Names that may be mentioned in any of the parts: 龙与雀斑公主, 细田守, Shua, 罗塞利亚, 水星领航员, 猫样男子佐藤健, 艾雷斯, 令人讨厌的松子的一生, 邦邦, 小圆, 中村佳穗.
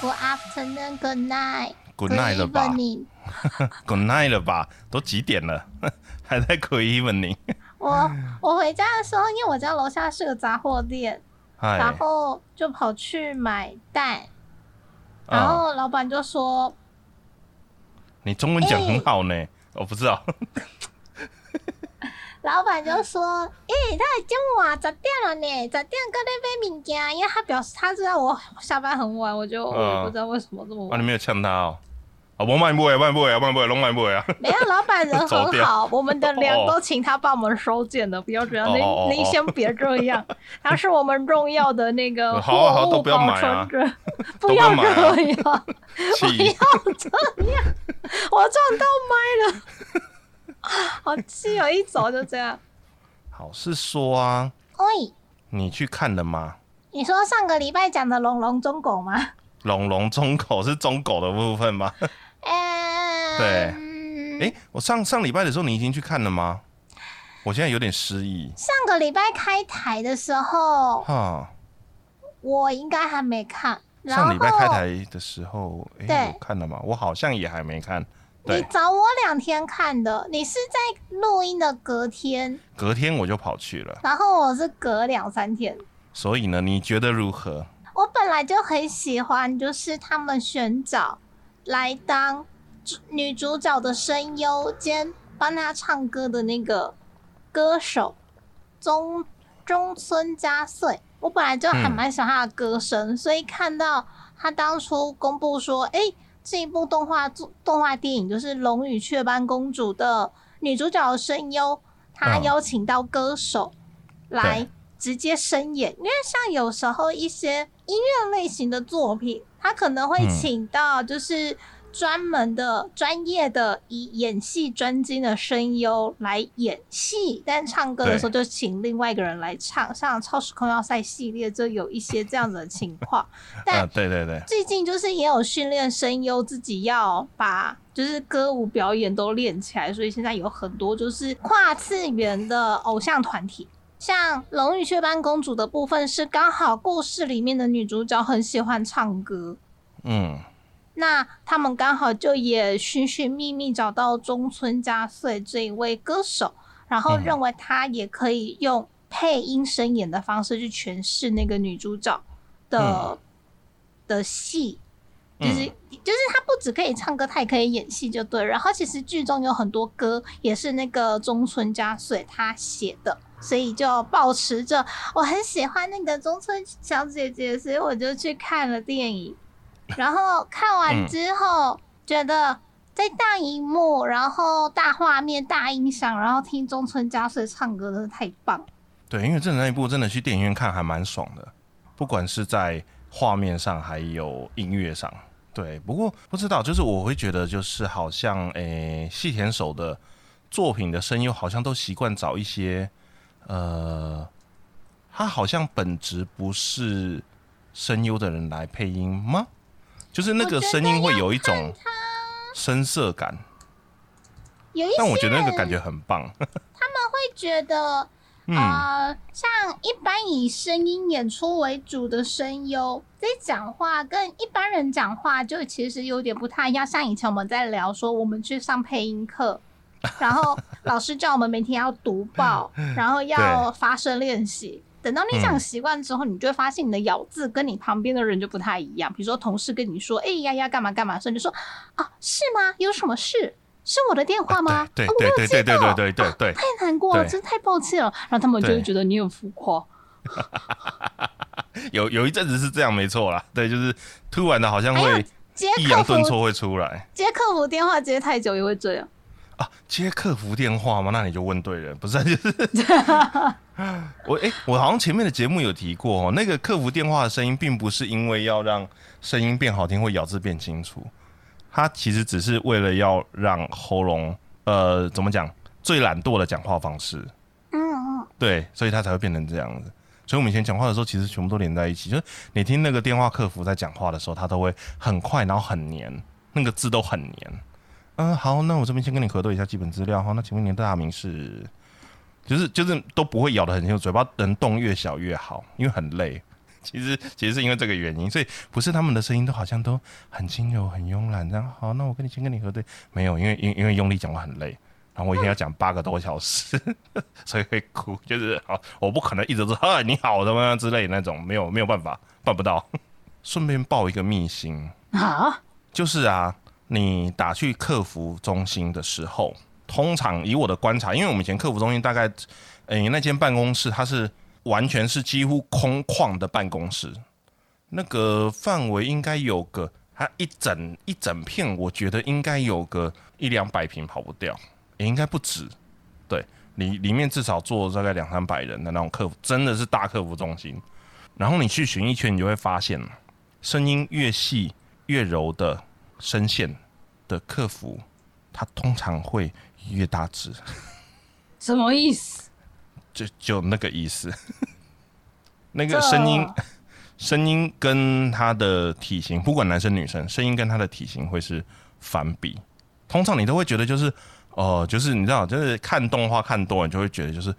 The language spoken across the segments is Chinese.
Good afternoon, good night. Good night 了吧 ？Good night 了吧？都几点了？还在 Good evening 我回家的时候，因为我家楼下是个杂货店，然后就跑去买蛋，然后老板就说：“你中文讲很好呢。欸”我不知道。老板就说：“他已经晚10点了呢，10点跟那边物件，因为他表示他知道我下班很晚，我也不知道为什么这么晚。”你没有呛他哦？啊，我卖不会，拢卖不会啊！没有，老板人很好，我们的粮都请他帮我们收件的，不要这样，你先别这样，他是我们重要的那个货物保存者，不要这样，我撞到麦了。好气哦！一走就这样。好是说啊，喂，你去看了吗？你说上个礼拜讲的龙龙中狗吗？龙龙中狗是中狗的部分吗？对。我上礼拜的时候你已经去看了吗？我现在有点失忆。上个礼拜开台的时候，我应该还没看。上礼拜开台的时候，我看了吗？我好像也还没看。你找我2天看的，你是在录音的隔天我就跑去了，然后我是隔2-3天。所以呢，你觉得如何？我本来就很喜欢，就是他们选角来当女主角的声优兼帮她唱歌的那个歌手中村佳穗，我本来就还蛮喜欢她的歌声，所以看到她当初公布说，这一部动画电影就是《龙与雀斑公主》的女主角的声优，她邀请到歌手来直接声演，因为像有时候一些音乐类型的作品，她可能会请到就是专业的以演戏专精的声优来演戏，但唱歌的时候就请另外一个人来唱，像超时空要塞系列就有一些这样子的情况。但对，最近就是也有训练声优自己要把就是歌舞表演都练起来，所以现在有很多就是跨次元的偶像团体。像《龙与雀斑公主》的部分是刚好故事里面的女主角很喜欢唱歌，那他们刚好就也寻寻觅觅找到中村佳穗这一位歌手，然后认为他也可以用配音声演的方式去诠释那个女主角的戏，就是他不只可以唱歌，他也可以演戏就对了。然后其实剧中有很多歌也是那个中村佳穗他写的，所以就抱持着我很喜欢那个中村小姐姐，所以我就去看了电影。然后看完之后，觉得在大荧幕，然后大画面、大音响，然后听中村佳穗唱歌，真的太棒。对，因为真的那一部真的去电影院看还蛮爽的，不管是在画面上还有音乐上。对，不过不知道，就是我会觉得，就是好像细田守的作品的声优好像都习惯找一些他好像本质不是声优的人来配音吗？就是那个声音会有一种深色感，但我觉得那个感觉很棒。他们会觉得，像一般以声音演出为主的声优，在讲话跟一般人讲话就其实有点不太一样。像以前我们在聊说，我们去上配音课，然后老师叫我们每天要读报，然后要发声练习。等到你讲习惯之后，你就会发现你的咬字跟你旁边的人就不太一样。比如说同事跟你说呀干嘛干嘛，所以你就说啊，是吗？有什么事？是我的电话吗？对，太难过了，真太抱歉了。然后他们就会觉得你很浮夸。有一阵子是这样，没错啦。对，就是突然的好像会抑扬顿挫会出来。接客服电话接太久也会这样。啊，接客服电话吗？那你就问对人，不是就是我好像前面的节目有提过那个客服电话的声音，并不是因为要让声音变好听或咬字变清楚，它其实只是为了要让喉咙怎么讲最懒惰的讲话方式，对，所以它才会变成这样子。所以我们以前讲话的时候，其实全部都连在一起，就是你听那个电话客服在讲话的时候，它都会很快，然后很黏，那个字都很黏。好，那我这边先跟你核对一下基本资料哈。那请问您的大名是？就是都不会咬得很清楚，嘴巴能动越小越好，因为很累。其实是因为这个原因，所以不是他们的声音都好像都很轻柔很慵懒，然后好那我先跟你核对，没有，因为用力讲话很累，然后我一天要讲8个多小时，所以会哭，就是好我不可能一直说啊你好什么之类的那种，没有办法，办不到。顺便报一个秘辛啊，就是啊你打去客服中心的时候，通常以我的观察，因为我们以前客服中心大概那间办公室它是完全是几乎空旷的办公室，那个范围应该有个它一整片我觉得应该有个100-200平跑不掉，也应该不止，对，里面至少坐大概200-300人的那种客服，真的是大客服中心。然后你去巡一圈，你就会发现声音越细越柔的声线的客服，它通常会越大只。什么意思？就那个意思。那个声音跟他的体型，不管男生女生，声音跟他的体型会是反比。通常你都会觉得就是就是你知道，就是看动画看多了，你就会觉得就是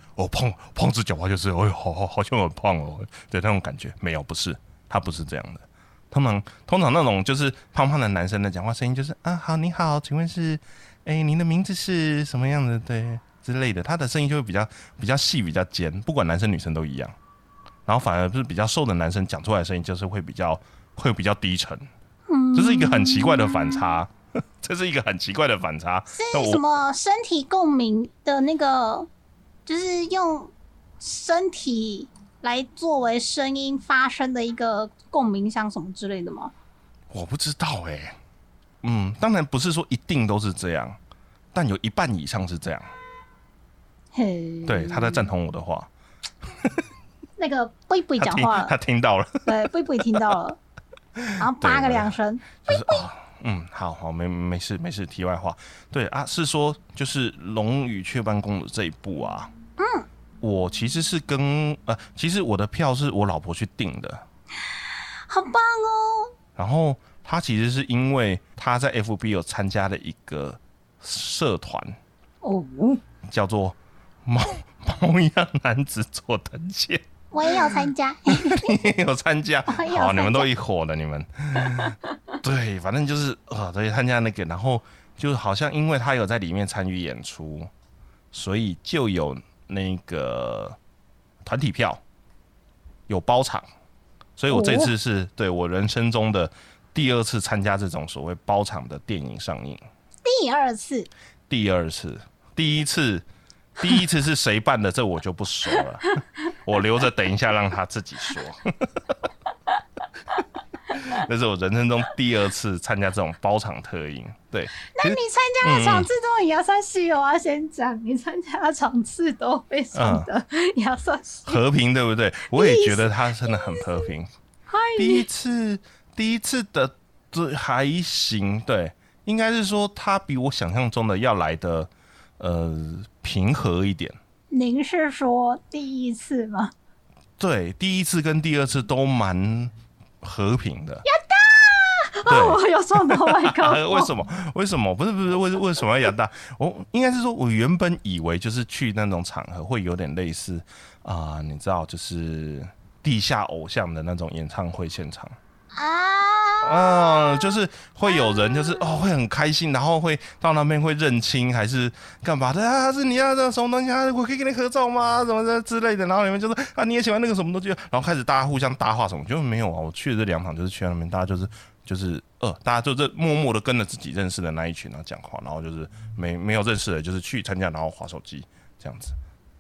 胖子讲话就是哎呦好像很胖哦，对那种感觉。没有，不是，他不是这样的。通常那种就是胖胖的男生的讲话声音就是啊好你好，请问是您的名字是什么样子，对之类的，他的声音就会比较细比较尖，不管男生女生都一样。然后反而是比较瘦的男生讲出来的声音就是会比较低沉，这是一个很奇怪的反差。这是一个很奇怪的反差，是什么身体共鸣的那个，就是用身体来作为声音发声的一个共鸣箱什么之类的吗？我不知道当然不是说一定都是这样，但有1半以上是这样。嘿，对，他在赞同我的话。那个贝贝讲话了，他听到了，对，贝贝听到了，然后扒个2声，就是好，没事，题外话。对啊，是说就是《龙与雀斑公主》这一部啊，我其实是其实我的票是我老婆去订的，好棒哦。然后她其实是因为她在 FB 有参加了一个社团哦，叫做猫样男子佐藤健。我也有参加。你也有参加，好，你们都一伙的，你们。对，反正就是对，参加那个，然后就好像因为他有在里面参与演出，所以就有那个团体票，有包场，所以我这次是对我人生中的第2次参加这种所谓包场的电影上映。第二次，第一次是谁办的，这我就不说了，我留着等一下让他自己说。那是我人生中第2次参加这种包场特映，对。那你参加的场次都很亚萨西，我要先讲，你参加的场次都非常的亚萨西，和平对不对？我也觉得他真的很和平。第一次的还行，对，应该是说他比我想象中的要来的平和一点。您是说第1次吗？对，第1次跟第2次都蛮和平的。亚大，我有撞到麦克风。为什么？不是，为什么要亚大？我应该是说，我原本以为就是去那种场合会有点类似你知道，就是地下偶像的那种演唱会现场就是会有人就是会很开心，然后会到那边会认亲还是干嘛的是你要什么东西我可以跟你合照吗什么的之类的，然后你们就是你也喜欢那个什么东西，然后开始大家互相搭话什么，就没有啊，我去的这2场就是去那边大家大家就默默的跟着自己认识的那一群讲话，然后就是没有认识的就是去参加然后滑手机这样子，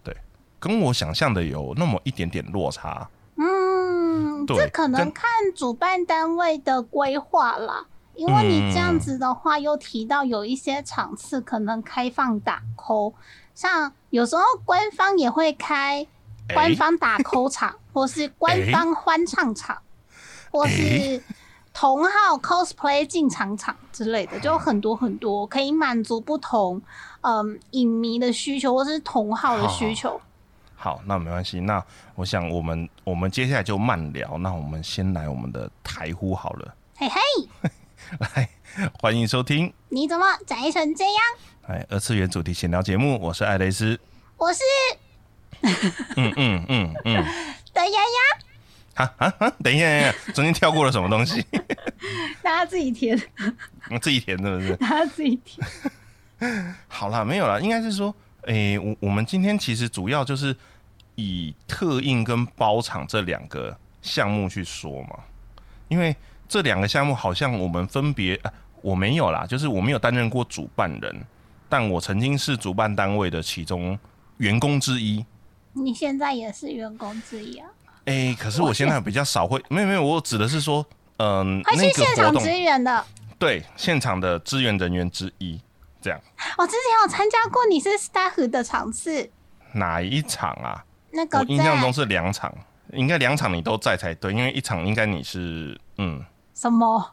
对，跟我想象的有那么一点点落差。这可能看主办单位的规划啦，因为你这样子的话又提到有一些场次可能开放打call，像有时候官方也会开官方打call场，或是官方欢唱场，或是同好 cosplay 进场场之类的，就很多可以满足不同影迷的需求或是同好的需求。好，那没关系。那我想我们接下来就慢聊。那我们先来我们的台呼好了。嘿嘿，来，欢迎收听。你怎么宅成这样？来，二次元主题闲聊节目，我是艾蕾丝，我是，的丫丫。等一下，中间跳过了什么东西？大家自己填，自己填是不是？大家自己填。好啦，没有啦，应该是说，我们今天其实主要就是以特映跟包场这两个项目去说嘛，因为这两个项目好像我们分别，我没有啦，就是我没有担任过主办人，但我曾经是主办单位的其中员工之一。你现在也是员工之一啊？可是我现在比较少会，没有，我指的是说，会去现场支援的，对，现场的支援人员之一，这样。我之前有参加过你是 staff 的场次，哪一场啊？那个我印象中是两场，应该两场你都在才对，因为一场应该你是什么？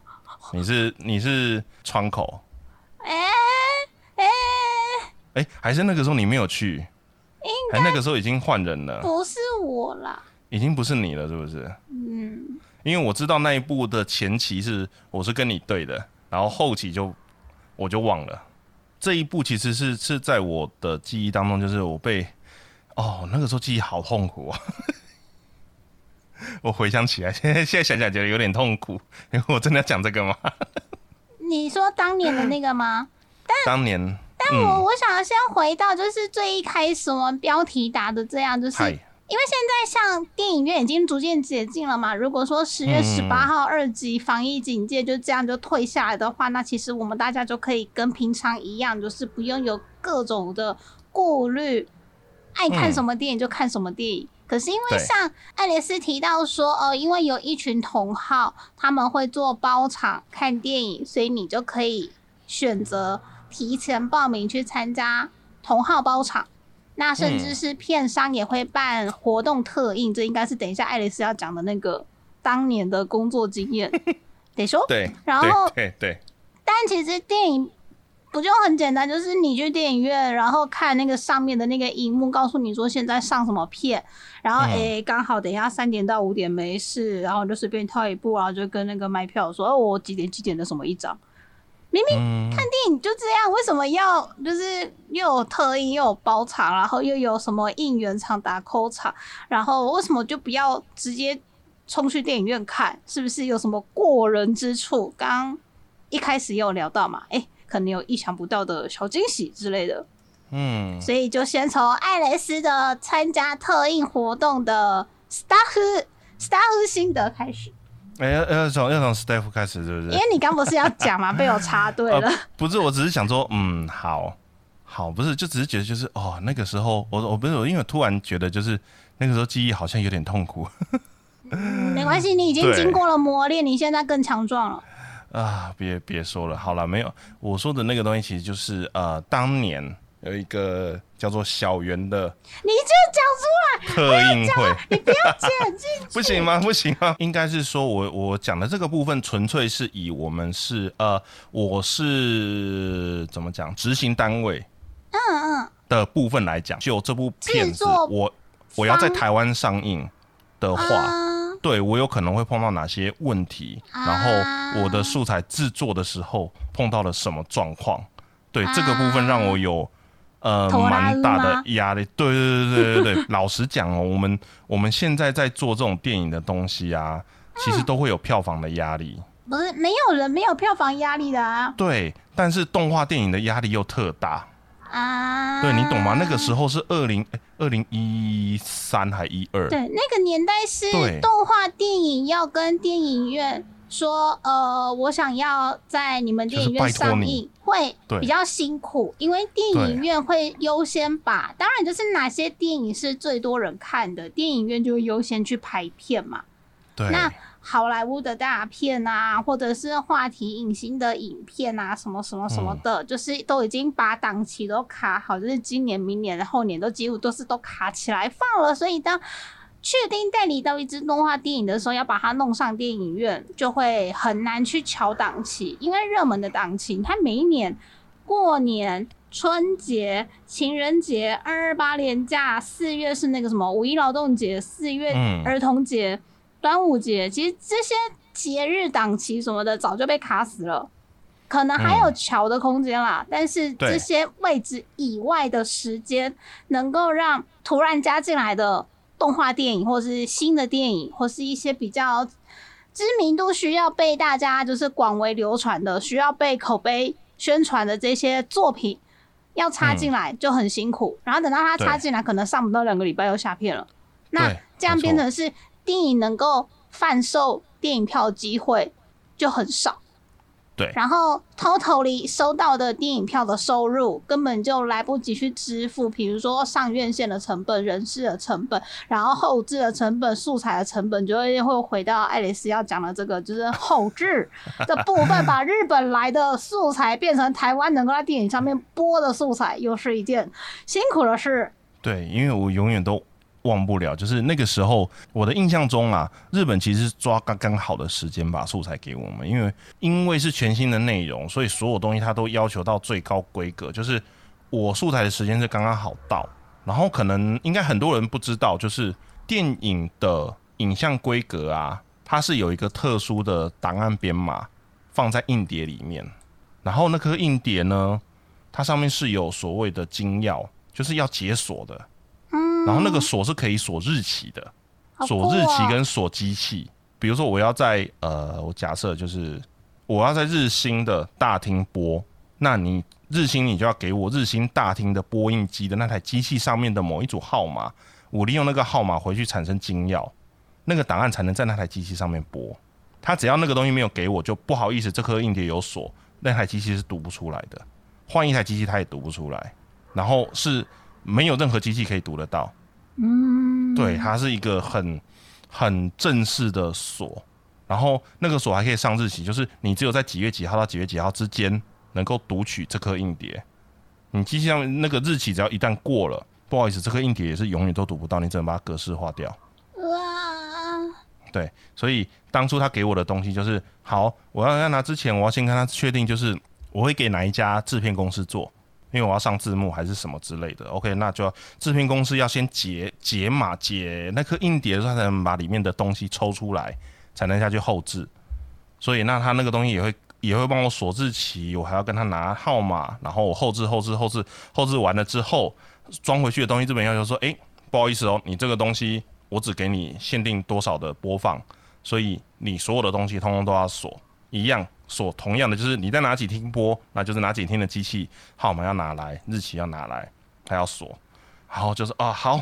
你是窗口？还是那个时候你没有去？应该那个时候已经换人了，不是我啦。已经不是你了，是不是？因为我知道那一部的前期是我是跟你对的，然后后期我就忘了。这一部其实是在我的记忆当中，就是我被那个时候记忆好痛苦啊！我回想起来，现在想想觉得有点痛苦。因为我真的要讲这个吗？你说当年的那个吗？当年。但我想先回到就是最一开始我们标题打的这样，就是。因为现在像电影院已经逐渐解禁了嘛，如果说10月18号2级防疫警戒就这样就退下来的话，那其实我们大家就可以跟平常一样，就是不用有各种的顾虑，爱看什么电影就看什么电影。可是因为像爱丽丝提到说，因为有一群同好他们会做包场看电影，所以你就可以选择提前报名去参加同好包场。那甚至是片商也会办活动特映，这应该是等一下爱丽丝要讲的那个当年的工作经验，得说。对，然后对，但其实电影不就很简单，就是你去电影院，然后看那个上面的那个荧幕，告诉你说现在上什么片，然后刚好等一下3点到5点没事，然后就随便挑一部，然后就跟那个卖票说，我几点的什么一张。明明看电影就这样，为什么要就是又有特映又有包场，然后又有什么应援场打 call 场，然后为什么就不要直接冲去电影院看？是不是有什么过人之处？刚一开始也有聊到嘛，可能有意想不到的小惊喜之类的。所以就先从爱蕾丝的参加特映活动的 staff 心得开始。要从 staff 开始，是不是？因为你刚不是要讲嘛，被我插队了。不是，我只是想说，好，不是，就只是觉得就是那个时候我不是因为我突然觉得就是那个时候记忆好像有点痛苦。没关系，你已经经过了磨练，你现在更强壮了。啊，别说了，好了，没有，我说的那个东西其实就是当年有一个叫做小圆的，你就讲出来，特映会，你不要剪进去，不行吗？不行吗？应该是说我讲的这个部分，纯粹是以我们是我是怎么讲，执行单位，的部分来讲，就这部片子，我要在台湾上映的话，对我有可能会碰到哪些问题，然后我的素材制作的时候碰到了什么状况，对这个部分让我有。蛮大的压力，对。老实讲哦，我们现在在做这种电影的东西啊，其实都会有票房的压力。不是，没有人没有票房压力的啊。对，但是动画电影的压力又特大啊。对，你懂吗？那个时候是2013还12，对，那个年代是动画电影要跟电影院。说我想要在你们电影院上映，会比较辛苦，因为电影院会优先把，当然就是哪些电影是最多人看的，电影院就会优先去排片嘛。对，那好莱坞的大片啊，或者是话题影星的影片啊，什么什么什么的，就是都已经把档期都卡好，就是今年、明年、后年都几乎都是都卡起来放了，所以当。确定代理到一支动画电影的时候，要把它弄上电影院，就会很难去瞧档期，因为热门的档期，它每一年过年、春节、情人节、228连假，4月是那个什么五一劳动节，4月儿童节、端午节，其实这些节日档期什么的早就被卡死了，可能还有瞧的空间啦，但是这些位置以外的时间，能够让突然加进来的。动画电影或是新的电影或是一些比较知名度需要被大家就是广为流传的，需要被口碑宣传的这些作品要插进来就很辛苦，然后等到它插进来可能上不到2个礼拜又下片了，那这样变成是电影能够贩售电影票机会就很少，对，然后 totally 收到的电影票的收入根本就来不及去支付，比如说上院线的成本、人事的成本，然后后制的成本、素材的成本，就会回到爱丽丝要讲的这个，就是后制的部分，把日本来的素材变成台湾能够在电影上面播的素材，又是一件辛苦的事。对，因为我永远都忘不了，就是那个时候我的印象中啊，日本其实是抓刚刚好的时间把素材给我们，因为是全新的内容，所以所有东西它都要求到最高规格，就是我素材的时间是刚刚好到，然后可能应该很多人不知道，就是电影的影像规格啊，它是有一个特殊的档案编码放在硬碟里面，然后那颗硬碟呢，它上面是有所谓的金钥，就是要解锁的，然后那个锁是可以锁日期的，锁日期跟锁机器。比如说我要在我假设就是我要在日新的大厅播，那你日新你就要给我日新大厅的播映机的那台机器上面的某一组号码，我利用那个号码回去产生金钥，那个档案才能在那台机器上面播。他只要那个东西没有给我，就不好意思，这颗硬碟有锁，那台机器是读不出来的，换一台机器他也读不出来，然后是没有任何机器可以读得到。嗯，对，它是一个很正式的锁，然后那个锁还可以上日期，就是你只有在几月几号到几月几号之间能够读取这颗硬碟，你机器上面那个日期只要一旦过了，不好意思，这颗硬碟也是永远都读不到，你只能把它格式化掉。哇，对，所以当初他给我的东西就是，好，我要让他之前，我要先跟他确定，就是我会给哪一家制片公司做。因为我要上字幕还是什么之类的 ，OK， 那就制片公司要先解码那颗硬碟，才能把里面的东西抽出来，才能下去后制。所以那他那个东西也会帮我锁日期，我还要跟他拿号码，然后我后制完了之后装回去的东西，这边要求说，哎，不好意思哦，你这个东西我只给你限定多少的播放，所以你所有的东西通通都要锁一样。所同样的就是你在哪几天播，那就是哪几天的机器号码要拿来，日期要拿来，它要锁，然后就是啊，好，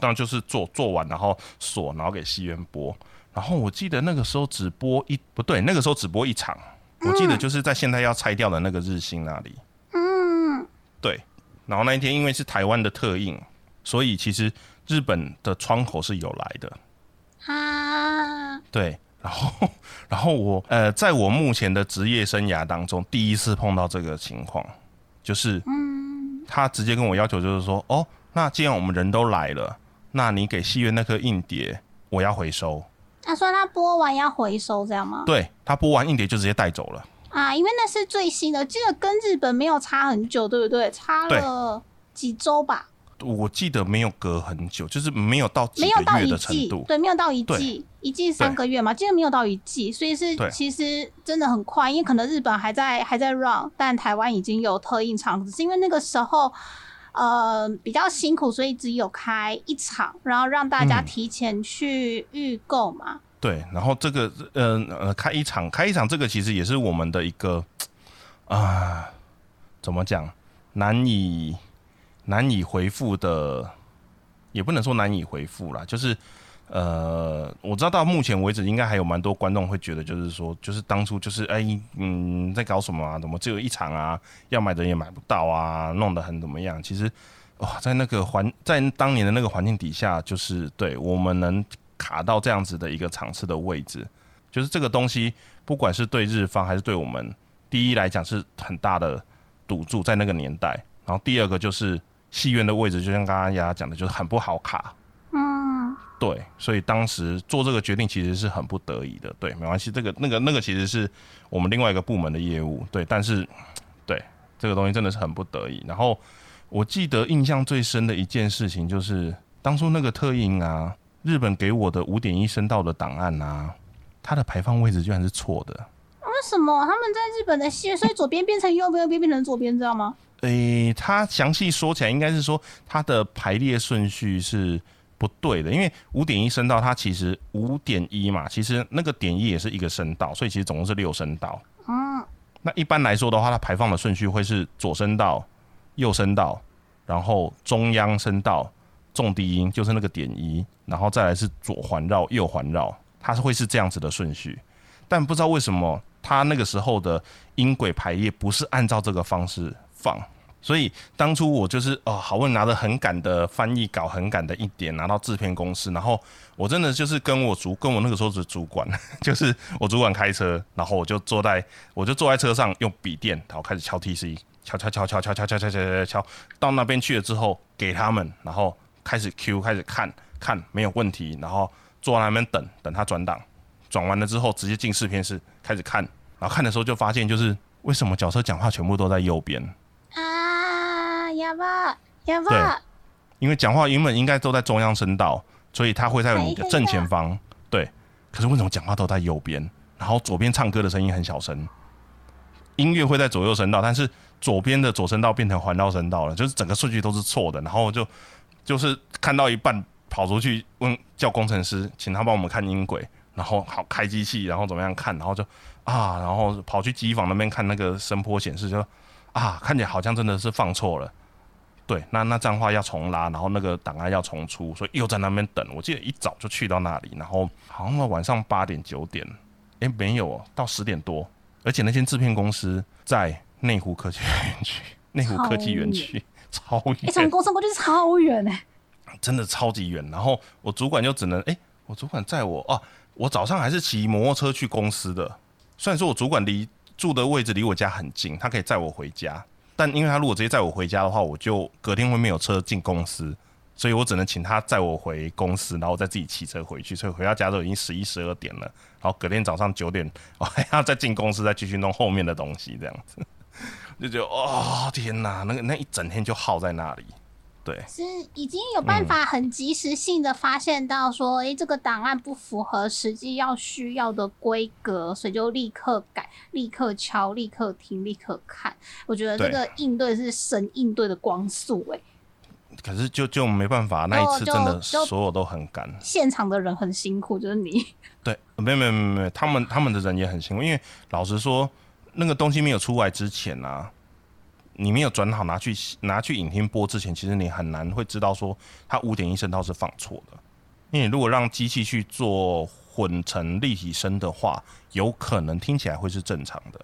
那就是做完然后锁，然后给戏院播。然后我记得那个时候只播一场，我记得就是在现在要拆掉的那个日新那里。嗯，对。然后那一天因为是台湾的特映，所以其实日本的窗口是有来的。啊，对。然后我在我目前的职业生涯当中，第一次碰到这个情况，就是他直接跟我要求，就是说，哦，那既然我们人都来了，那你给戏院那颗硬碟，我要回收。他说他播完要回收，这样吗？对，他播完硬碟就直接带走了。啊，因为那是最新的，这个跟日本没有差很久，对不对？差了几周吧。我记得没有隔很久，就是没有到几个月的程度，对，没有到一季，一季3个月嘛，记得没有到一季，所以是其实真的很快，因为可能日本还在 run， 但台湾已经有特映场，只是因为那个时候比较辛苦，所以只有开一场，然后让大家提前去预购嘛。对，然后这个开一场这个其实也是我们的一个怎么讲，难以回复的，也不能说难以回复啦，就是我知道到目前为止应该还有蛮多观众会觉得，就是说，就是当初就是在搞什么啊？怎么只有一场啊？要买的也买不到啊，弄得很怎么样？其实哇，在当年的那个环境底下，就是对我们能卡到这样子的一个场次的位置，就是这个东西，不管是对日方还是对我们，第一来讲是很大的赌注在那个年代，然后第二个就是。戏院的位置就像刚刚丫丫讲的，就是很不好卡。嗯，对，所以当时做这个决定其实是很不得已的。对，没关系，这个那个其实是我们另外一个部门的业务。对，但是对这个东西真的是很不得已。然后我记得印象最深的一件事情就是，当初那个特映啊，日本给我的5.1声道的档案啊，它的排放位置居然是错的。为什么他们在日本的戏院，所以左边变成右边，右边变成左边，知道吗？他详细说起来应该是说他的排列顺序是不对的，因为 5.1 声道它其实 5.1 嘛，其实那个点1也是一个声道，所以其实总共是6声道。嗯，那一般来说的话，它排放的顺序会是左声道、右声道，然后中央声道、重低音就是那个点1，然后再来是左环绕、右环绕，它会是这样子的顺序。但不知道为什么它那个时候的音轨排列不是按照这个方式放。所以当初我就是好不容易拿着很赶的翻译稿，很赶的一点拿到制片公司，然后我真的就是跟我那个时候的主管，就是我主管开车，然后我就坐在车上用笔电，然后开始敲 TC， 敲，到那边去了之后给他们，然后开始 Q， 开始看没有问题，然后坐在那边等他转档，转完了之后直接进视片室开始看，然后看的时候就发现就是为什么角色讲话全部都在右边。哑巴。对，因为讲话原本应该都在中央声道，所以它会在你的正前方。对，可是为什么讲话都在右边？然后左边唱歌的声音很小声，音乐会在左右声道，但是左边的左声道变成环绕声道了，就是整个顺序都是错的。然后就是看到一半跑出去叫工程师，请他帮我们看音轨，然后好开机器，然后怎么样看，然后就然后跑去机房那边看那个声波显示，就看起来好像真的是放错了。对，那这样的话要重拉，然后那个档案要重出，所以又在那边等。我记得一早就去到那里，然后好像晚上8点9点，没有，到10点多。而且那间制片公司在内湖科技园区，超远，从工商过去超远真的超级远。然后我主管就只能我主管载我我早上还是骑摩托车去公司的。虽然说我主管住的位置离我家很近，他可以载我回家，但因为他如果直接载我回家的话，我就隔天会没有车进公司，所以我只能请他载我回公司，然后再自己骑车回去。所以回到家都已经11、12点了，然后隔天早上9点我还要再进公司，再继续弄后面的东西，这样子就觉得天哪，那一整天就耗在那里。对，是已经有办法很及时性的发现到说，这个档案不符合实际需要的规格，所以就立刻改、立刻敲、立刻停、立刻看。我觉得这个应对是神应对的光速可是就没办法，那一次真的所有都很赶。现场的人很辛苦，就是你。对，没，他们的人也很辛苦，因为老实说，那个东西没有出来之前啊。你没有转好拿去影厅播之前，其实你很难会知道说它 5.1 声道是放错的。因为如果让机器去做混成立体声的话，有可能听起来会是正常的。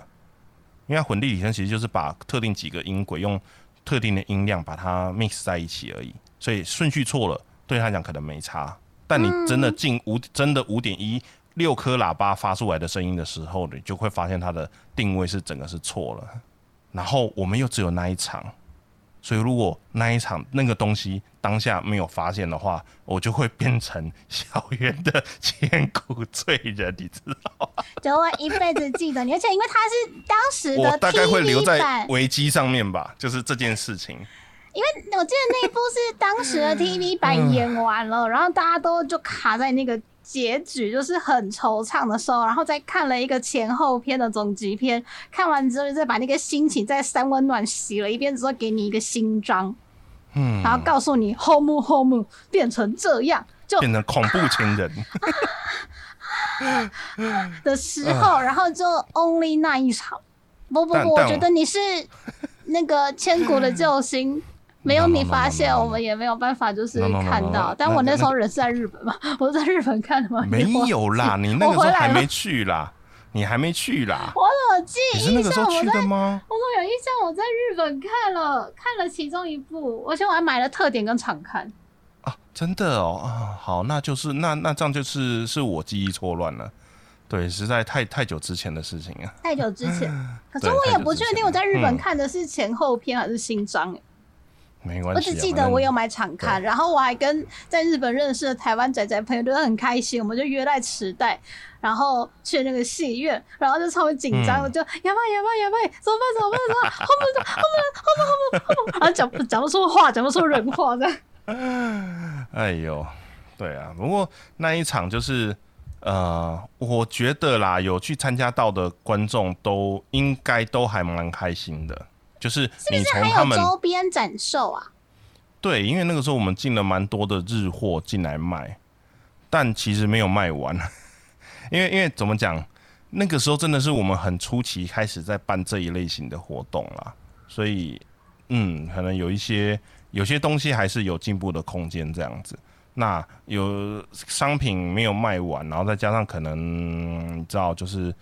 因为混立体声其实就是把特定几个音轨用特定的音量把它 mix 在一起而已，所以顺序错了，对他讲可能没差。但你真的真的 5.1 6颗喇叭发出来的声音的时候，你就会发现它的定位是整个是错了。然后我们又只有那一场，所以如果那一场那个东西当下没有发现的话，我就会变成小圆的千古罪人，你知道吗？就会一辈子记得你，而且因为他是当时的，我大概会留在维基上面吧，就是这件事情。因为我记得那一部是当时的 TV 版演完了，然后大家都就卡在那个结局，就是很惆怅的时候，然后再看了一个前后篇的总集篇，看完之后再把那个心情再三温暖洗了一遍之后，给你一个新章，然后告诉你 home 变成这样，就变成恐怖情人的时候，然后就 only 那一场，不，我觉得你是那个千古的救星。没有你发现，我们也没有办法就是看到。但我那时候人是在日本嘛，我在日本看的嘛。没有啦，你那个时候还没去啦，我怎么记印象？我在吗？我怎么有印象？我在日本看了其中一部，而且我还买了特点跟常看。啊，真的好，那就是那这样就是我记忆错乱了。对，实在太久之前的事情了。太久之前，可是我也不确定我在日本看的是前后篇还是新章没关系，我只记得我有买场刊，然后我还跟在日本认识的台湾宅宅朋友都很开心，我们就约在池袋，然后去那个戏院，然后就超级紧张，我就哑巴，怎么办？后面，然后讲不出人话的。哎呦，对啊，不过那一场就是我觉得啦，有去参加到的观众都应该都还蛮开心的。就是你从他们是不是还有周边展售啊？对，因为那个时候我们进了蛮多的日货进来卖，但其实没有卖完，因为怎么讲，那个时候真的是我们很初期开始在办这一类型的活动啦，所以可能有些东西还是有进步的空间这样子。那有商品没有卖完，然后再加上可能你知道就是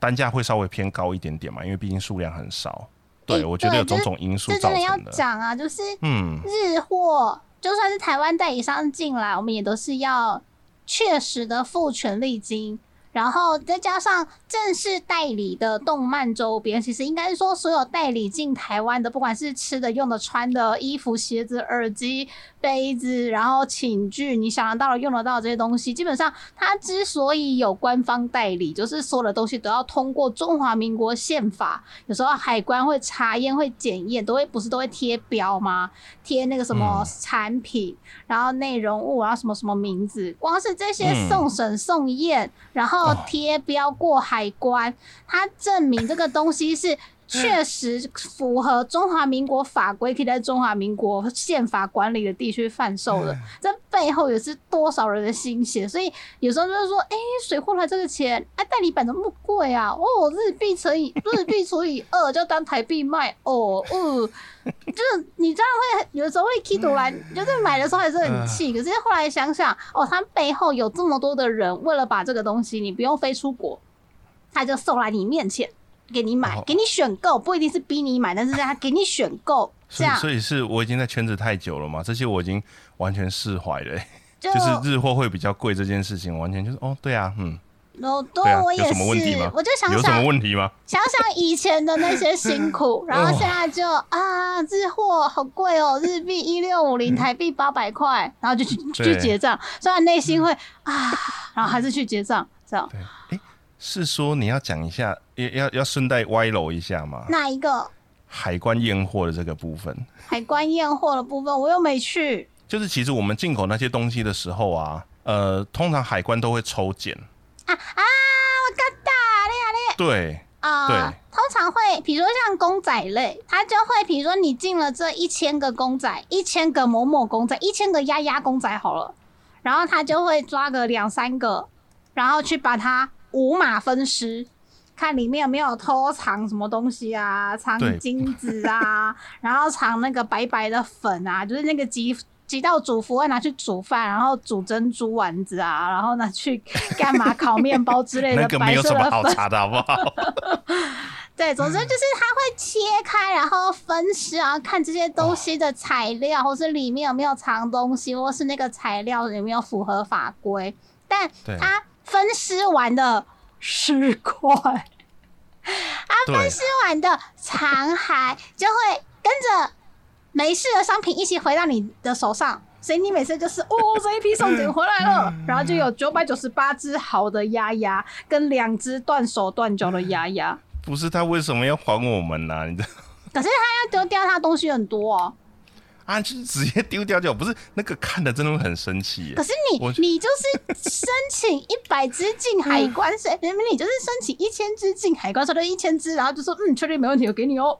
单价会稍微偏高一点点嘛，因为毕竟数量很少。对，我觉得有种种因素造成的。这真的要讲啊，就是日货就算是台湾代理商进来，我们也都是要确实的付权利金，然后再加上正式代理的动漫周边，其实应该是说所有代理进台湾的，不管是吃的、用的、穿的、衣服、鞋子、耳机、杯子，然后寝具，你想得到、用得到这些东西，基本上它之所以有官方代理，就是所有的东西都要通过中华民国宪法，有时候海关会查验、会检验，不是都会贴标吗？贴那个什么产品，然后内容物，然后什么什么名字，光是这些送审、送验，然后贴标过海关，它证明这个东西是确实符合中华民国法规，可以在中华民国宪法管理的地区贩售的。这背后也是多少人的心血，所以有时候就是说，水货来这个钱，代理版怎么那么贵啊？哦，日币除以二就当台币卖哦，就是你这样会有时候会气堵来，就是买的时候还是很气，可是后来想想，它背后有这么多的人为了把这个东西，你不用飞出国，他就送来你面前。给你买，给你选购，不一定是逼你买，但是他给你选购，这样。所以是我已经在圈子太久了嘛，这些我已经完全释怀了就是日货会比较贵这件事情，完全就是对啊，对啊，我也是，有什么问题吗？我就想有什么问题吗？想以前的那些辛苦，然后现在就日货好贵日币1650，台币800块，然后就去结账，虽然内心会然后还是去结账，这样。对，是说你要讲一下，要顺带歪楼一下吗？哪一个？海关验货的这个部分。海关验货的部分，我又没去。就是其实我们进口那些东西的时候啊，通常海关都会抽检。我嘎达嘞！对对，通常会，比如说像公仔类，它就会，比如说你进了这1000个公仔，1000个某某公仔，1000个鸭公仔好了，然后它就会抓个2-3个，然后去把它五马分尸，看里面有没有偷藏什么东西啊，藏金子啊，然后藏那个白白的粉啊，就是那个挤到煮服会拿去煮饭，然后煮珍珠丸子啊，然后拿去干嘛烤面包之类的白色的粉。那个没有什么好查的，好不好？对，总之就是它会切开，然后分尸，然后看这些东西的材料，或是里面有没有藏东西，或是那个材料有没有符合法规，但它分尸完的尸块，分尸完的残骸就会跟着没事的商品一起回到你的手上，所以你每次就是这一批送检回来了，然后就有998只好的鸭跟2只断手断脚的鸭。不是，他为什么要还我们呢？你知道？可是他要丢掉他的东西很多就是直接丢掉就不是，那个看的真的很生气耶。可是你就是申请100只进海关，你就是申请1000只进海关，收到1000只，然后就说确定没问题，我给你好。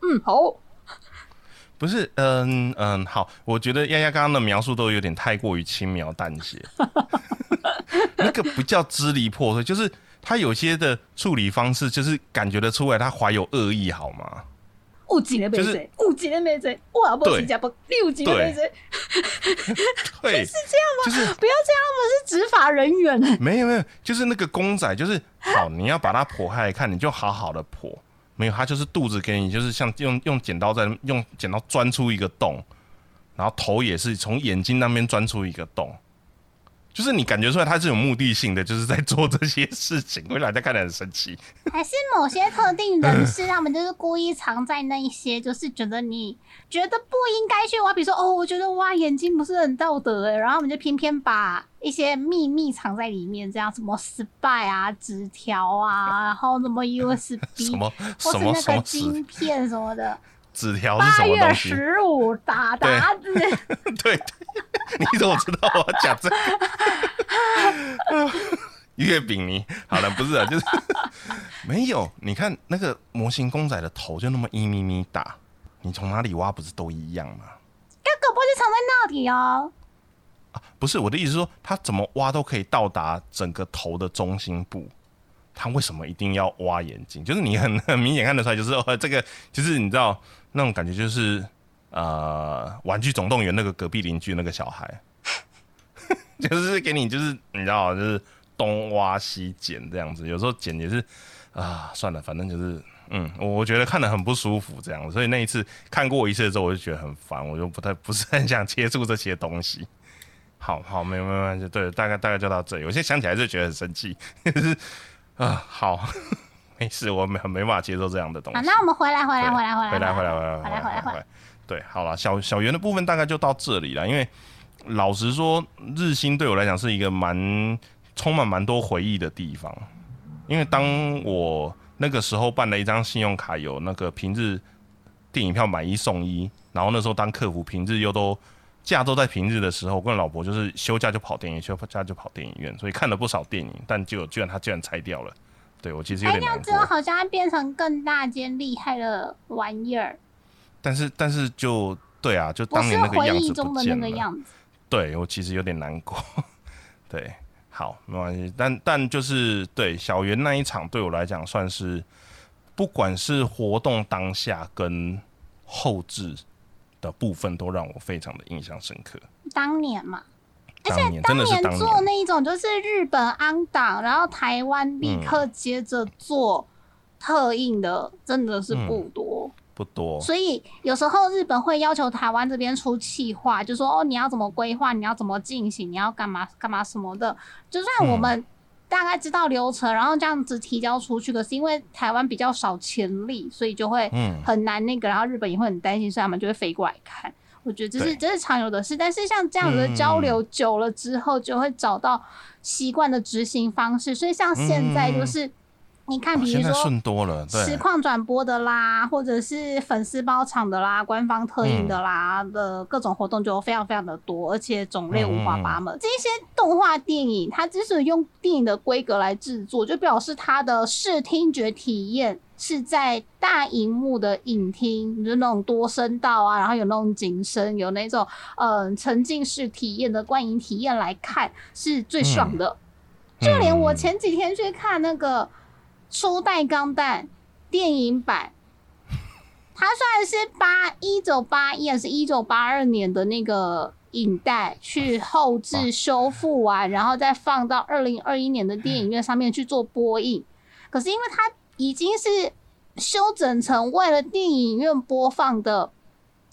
不是，好，我觉得丫丫刚刚的描述都有点太过于轻描淡写，那个不叫支离破碎，就是他有些的处理方式，就是感觉得出来他怀有恶意，好吗？五级的妹子，哇！不是加不6级的妹子，对，是这样吗？就是不要这样，我们是执法人员。没有，就是那个公仔，就是好，你要把它剖开来看，你就好好的剖。没有，它就是肚子给你，就是像用剪刀在用剪刀钻出一个洞，然后头也是从眼睛那边钻出一个洞，就是你感觉出来它是有目的性的，就是在做这些事情，会让大家看得很生气。还是某些特定人士，他们就是故意藏在那一些，就是觉得你觉得不应该去挖，比如说我觉得挖眼睛不是很道德然后我们就偏偏把一些秘密藏在里面，这样什么 spy 啊、纸条啊，然后什么 USB 或是那个晶片什么的。纸条是什么东西？8月15打字。对，你怎么知道我要讲这个？月饼泥，好了，不是啊，就是没有。你看那个模型公仔的头就那么1mm大，你从哪里挖不是都一样吗？那狗不就藏在底哦。啊、不是，我的意思是说，他怎么挖都可以到达整个头的中心部，他为什么一定要挖眼睛？就是你 很明显看得出来，就是、这个，就是你知道那种感觉，就是玩具总动员那个隔壁邻居那个小孩，就是给你就是你知道，就是东挖西剪这样子，有时候剪也是啊，算了，反正就是。嗯，我觉得看得很不舒服，这样，所以那一次看过一次之后，我就觉得很烦，我就不是很想接触这些东西。好，没就对，大概就到这里。有些想起来就觉得很生气，就是啊，好，没事，我没办法接受这样的东西。好，那我们回来。对，好了，小圆的部分大概就到这里了，因为老实说，日新对我来讲是一个充满蛮多回忆的地方，因为当我。那个时候办了一张信用卡，有那个平日电影票买一送一，然后那时候当客服，平日又都假都在平日的时候，我跟老婆就是休假就跑电影，休假就跑电影院，所以看了不少电影，但就居然拆掉了，对我其实有点难过。哎，那之后好像变成更大间厉害的玩意儿。但是就对啊，就当年那个样子不见了。我是回忆中的那个样子。对我其实有点难过，对。好，没关系，但就是对小圆那一场对我来讲算是，不管是活动当下跟后置的部分，都让我非常的印象深刻。当年嘛，而且当年做那一种就是日本安档，然后台湾立刻接着做特映的，真的是不多。不多，所以有时候日本会要求台湾这边出企划，就说哦，你要怎么规划，你要怎么进行，你要干嘛干嘛什么的，就让我们大概知道流程，然后这样子提交出去。可是因为台湾比较少潜力，所以就会很难那个，然后日本也会很担心，所以他们就会飞过来看。我觉得这是常有的事，但是像这样子的交流久了之后，就会找到习惯的执行方式。所以像现在就是。你看，比如说实况转播的啦，或者是粉丝包场的啦，官方特映的啦的各种活动就非常非常的多，而且种类五花八门。这些动画电影，它之所以用电影的规格来制作，就表示它的视听觉体验是在大荧幕的影厅，就那种多声道啊，然后有那种景深，有那种沉浸式体验的观影体验来看，是最爽的。就连我前几天去看那个。初代钢弹电影版，它虽然是1981还是1982年的那个影带去后置修复完，然后再放到2021年的电影院上面去做播映，可是因为它已经是修整成为了电影院播放的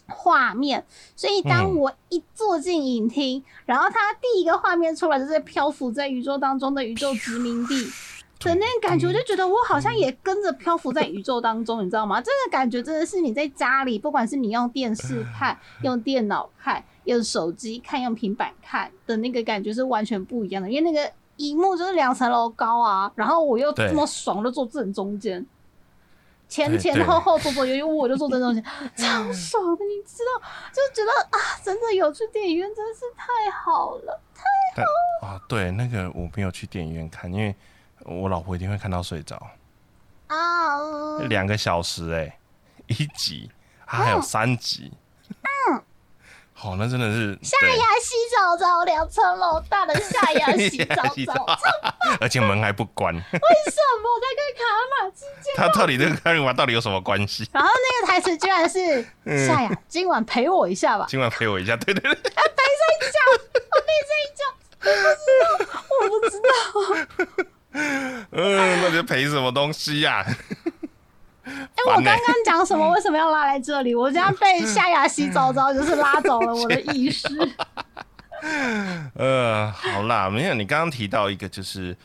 画面，所以当我一坐进影厅，然后它第一个画面出来就是漂浮在宇宙当中的宇宙殖民地的那个感觉，我就觉得我好像也跟着漂浮在宇宙当中，你知道吗？这个感觉真的是你在家里，不管是你用电视看、用电脑看、用手机看、用平板看的那个感觉是完全不一样的，因为那个荧幕就是2层楼高啊，然后我又这么爽，就坐正中间，前后后左左右右，我就坐正中间，超爽的，你知道？就觉得啊，真的有去电影院真的是太好了，太好了啊！对，那个我没有去电影院看，因为。我老婆一定会看到睡着哦，2个小时哎、欸，1集，它还有3集，好、那真的是下牙洗澡澡，2层楼大的下牙洗澡澡，而且门还不关，为什么在跟卡玛之间？他到底跟卡玛到底有什么关系？然后那个台词居然是下牙，今晚陪我一下吧，今晚陪我一下，对，陪睡觉，我陪睡觉，我不知道。到底赔什么东西呀、啊？我刚刚讲什么？为什么要拉来这里？我这样被下牙洗澡澡，就是拉走了我的意识。好啦，没有。你刚刚提到一个就是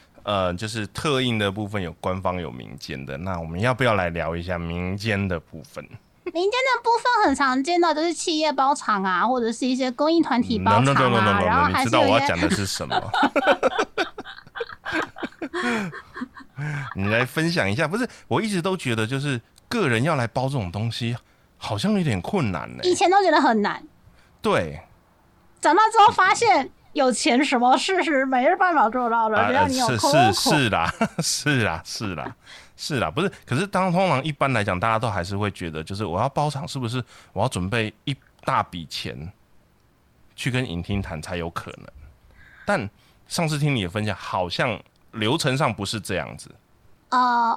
特映的部分有官方有民间的，那我们要不要来聊一下民间的部分？民间的部分很常见到就是企业包场啊，或者是一些公益团体包场啊，no, 然后还是有一些你知道我要讲的是什么？你来分享一下，不是？我一直都觉得，就是个人要来包这种东西，好像有点困难呢、欸。以前都觉得很难，对。长大之后发现，有钱什么事是没办法做到的，只要你有空。是啦，不是？可是通常一般来讲，大家都还是会觉得，就是我要包场，是不是我要准备一大笔钱？去跟影厅谈才有可能。但上次听你的分享，好像流程上不是这样子。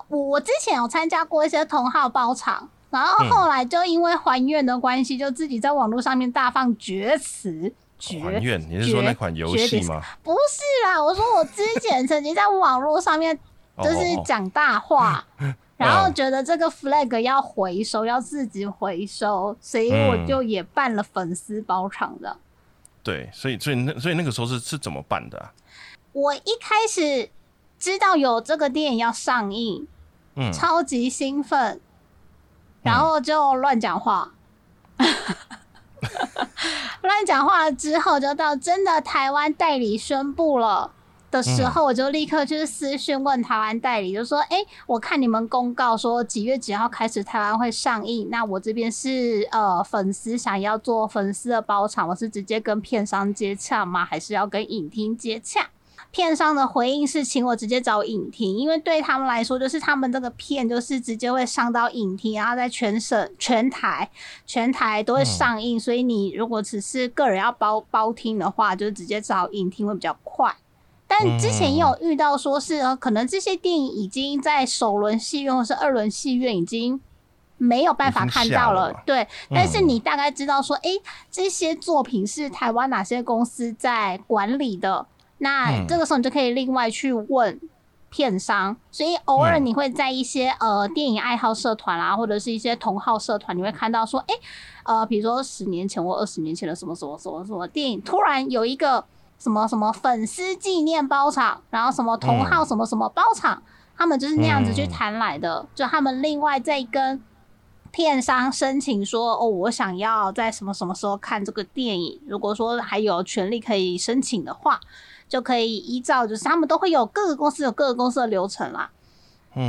我之前有参加过一些同好包场，然后后来就因为还愿的关系，就自己在网络上面大放厥词。还愿？你是说那款游戏吗？不是啦，我说我之前曾经在网络上面就是讲大话，然后觉得这个 flag 要回收，要自己回收，所以我就也办了粉丝包场的。对，所以那个时候是怎么办的啊？我一开始知道有这个电影要上映，超级兴奋，然后就乱讲话。乱讲话之后，就到真的台湾代理宣布了的时候，我就立刻去私讯问台湾代理，就说：“哎，我看你们公告说几月几号开始台湾会上映，那我这边是粉丝想要做粉丝的包场，我是直接跟片商接洽吗？还是要跟影厅接洽？”片商的回应是请我直接找影厅，因为对他们来说，就是他们这个片就是直接会上到影厅，然后在全省、全台都会上映，所以你如果只是个人要包厅的话，就直接找影厅会比较快。但之前也有遇到说是可能这些电影已经在首轮戏院或是二轮戏院已经没有办法看到了，对，但是你大概知道说，这些作品是台湾哪些公司在管理的。那这个时候你就可以另外去问片商，所以偶尔你会在一些电影爱好社团啦，或者是一些同好社团，你会看到说，比如说10年前或20年前的什么什么什么什么电影，突然有一个什么什么粉丝纪念包场，然后什么同好什么什么包场，他们就是那样子去谈来的，就他们另外再跟片商申请说，我想要在什么什么时候看这个电影，如果说还有权利可以申请的话。就可以依照就是他们都会有各个公司有各个公司的流程啦，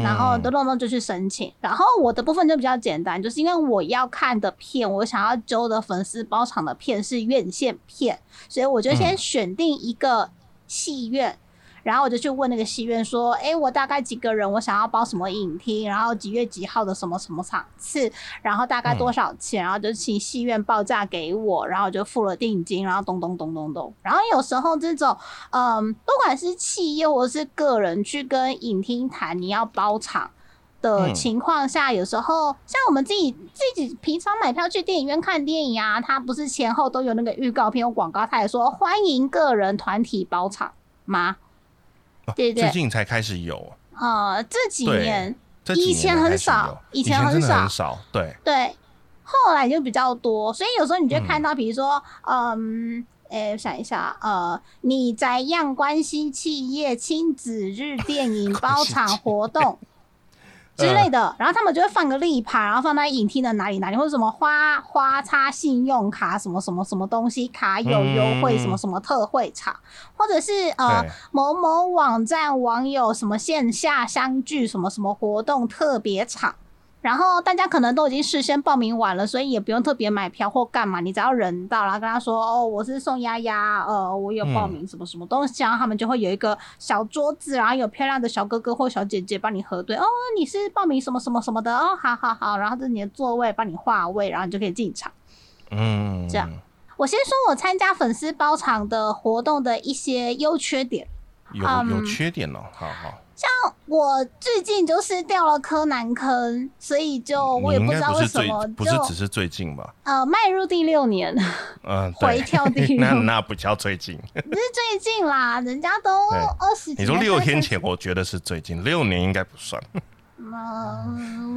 然后就去申请。然后我的部分就比较简单，就是因为我要看的片，我想要揪的粉丝包场的片是院线片，所以我就先选定一个戏院，然后我就去问那个戏院说，我大概几个人，我想要包什么影厅，然后几月几号的什么什么场次，然后大概多少钱，然后就请戏院报价给我，然后就付了定金，然后咚咚咚。然后有时候这种不管是企业或是个人去跟影厅谈你要包场的情况下，有时候像我们自己平常买票去电影院看电影啊，它不是前后都有那个预告片有广告，它也说欢迎个人团体包场吗？对，最近才开始有这几年，以前很少，对，后来就比较多，所以有时候你就看到，比如说，想一下，你宅样关系企业亲子日电影包场活动之类的，然后他们就会放个立牌，然后放在影厅的哪里，或者什么花叉信用卡什么什么什么东西卡有优惠什么什么特惠场，或者是某某网站网友什么线下相聚什么什么活动特别场，然后大家可能都已经事先报名完了，所以也不用特别买票或干嘛，你只要人到，然后跟他说我是宋丫丫，我有报名什么什么东西，然后他们就会有一个小桌子，然后有漂亮的小哥哥或小姐姐帮你核对，你是报名什么什么什么的，好，然后这是你的座位，帮你划位，然后你就可以进场。这样，我先说我参加粉丝包场的活动的一些优缺点。有缺点哦，好。像我最近就是掉了柯南坑，所以就我也不知道为什么，不是只是最近吧？迈入第6年，回跳第6年，那不叫最近，不是最近啦，人家都20几年。你说6天前，我觉得是最近，6年应该不算。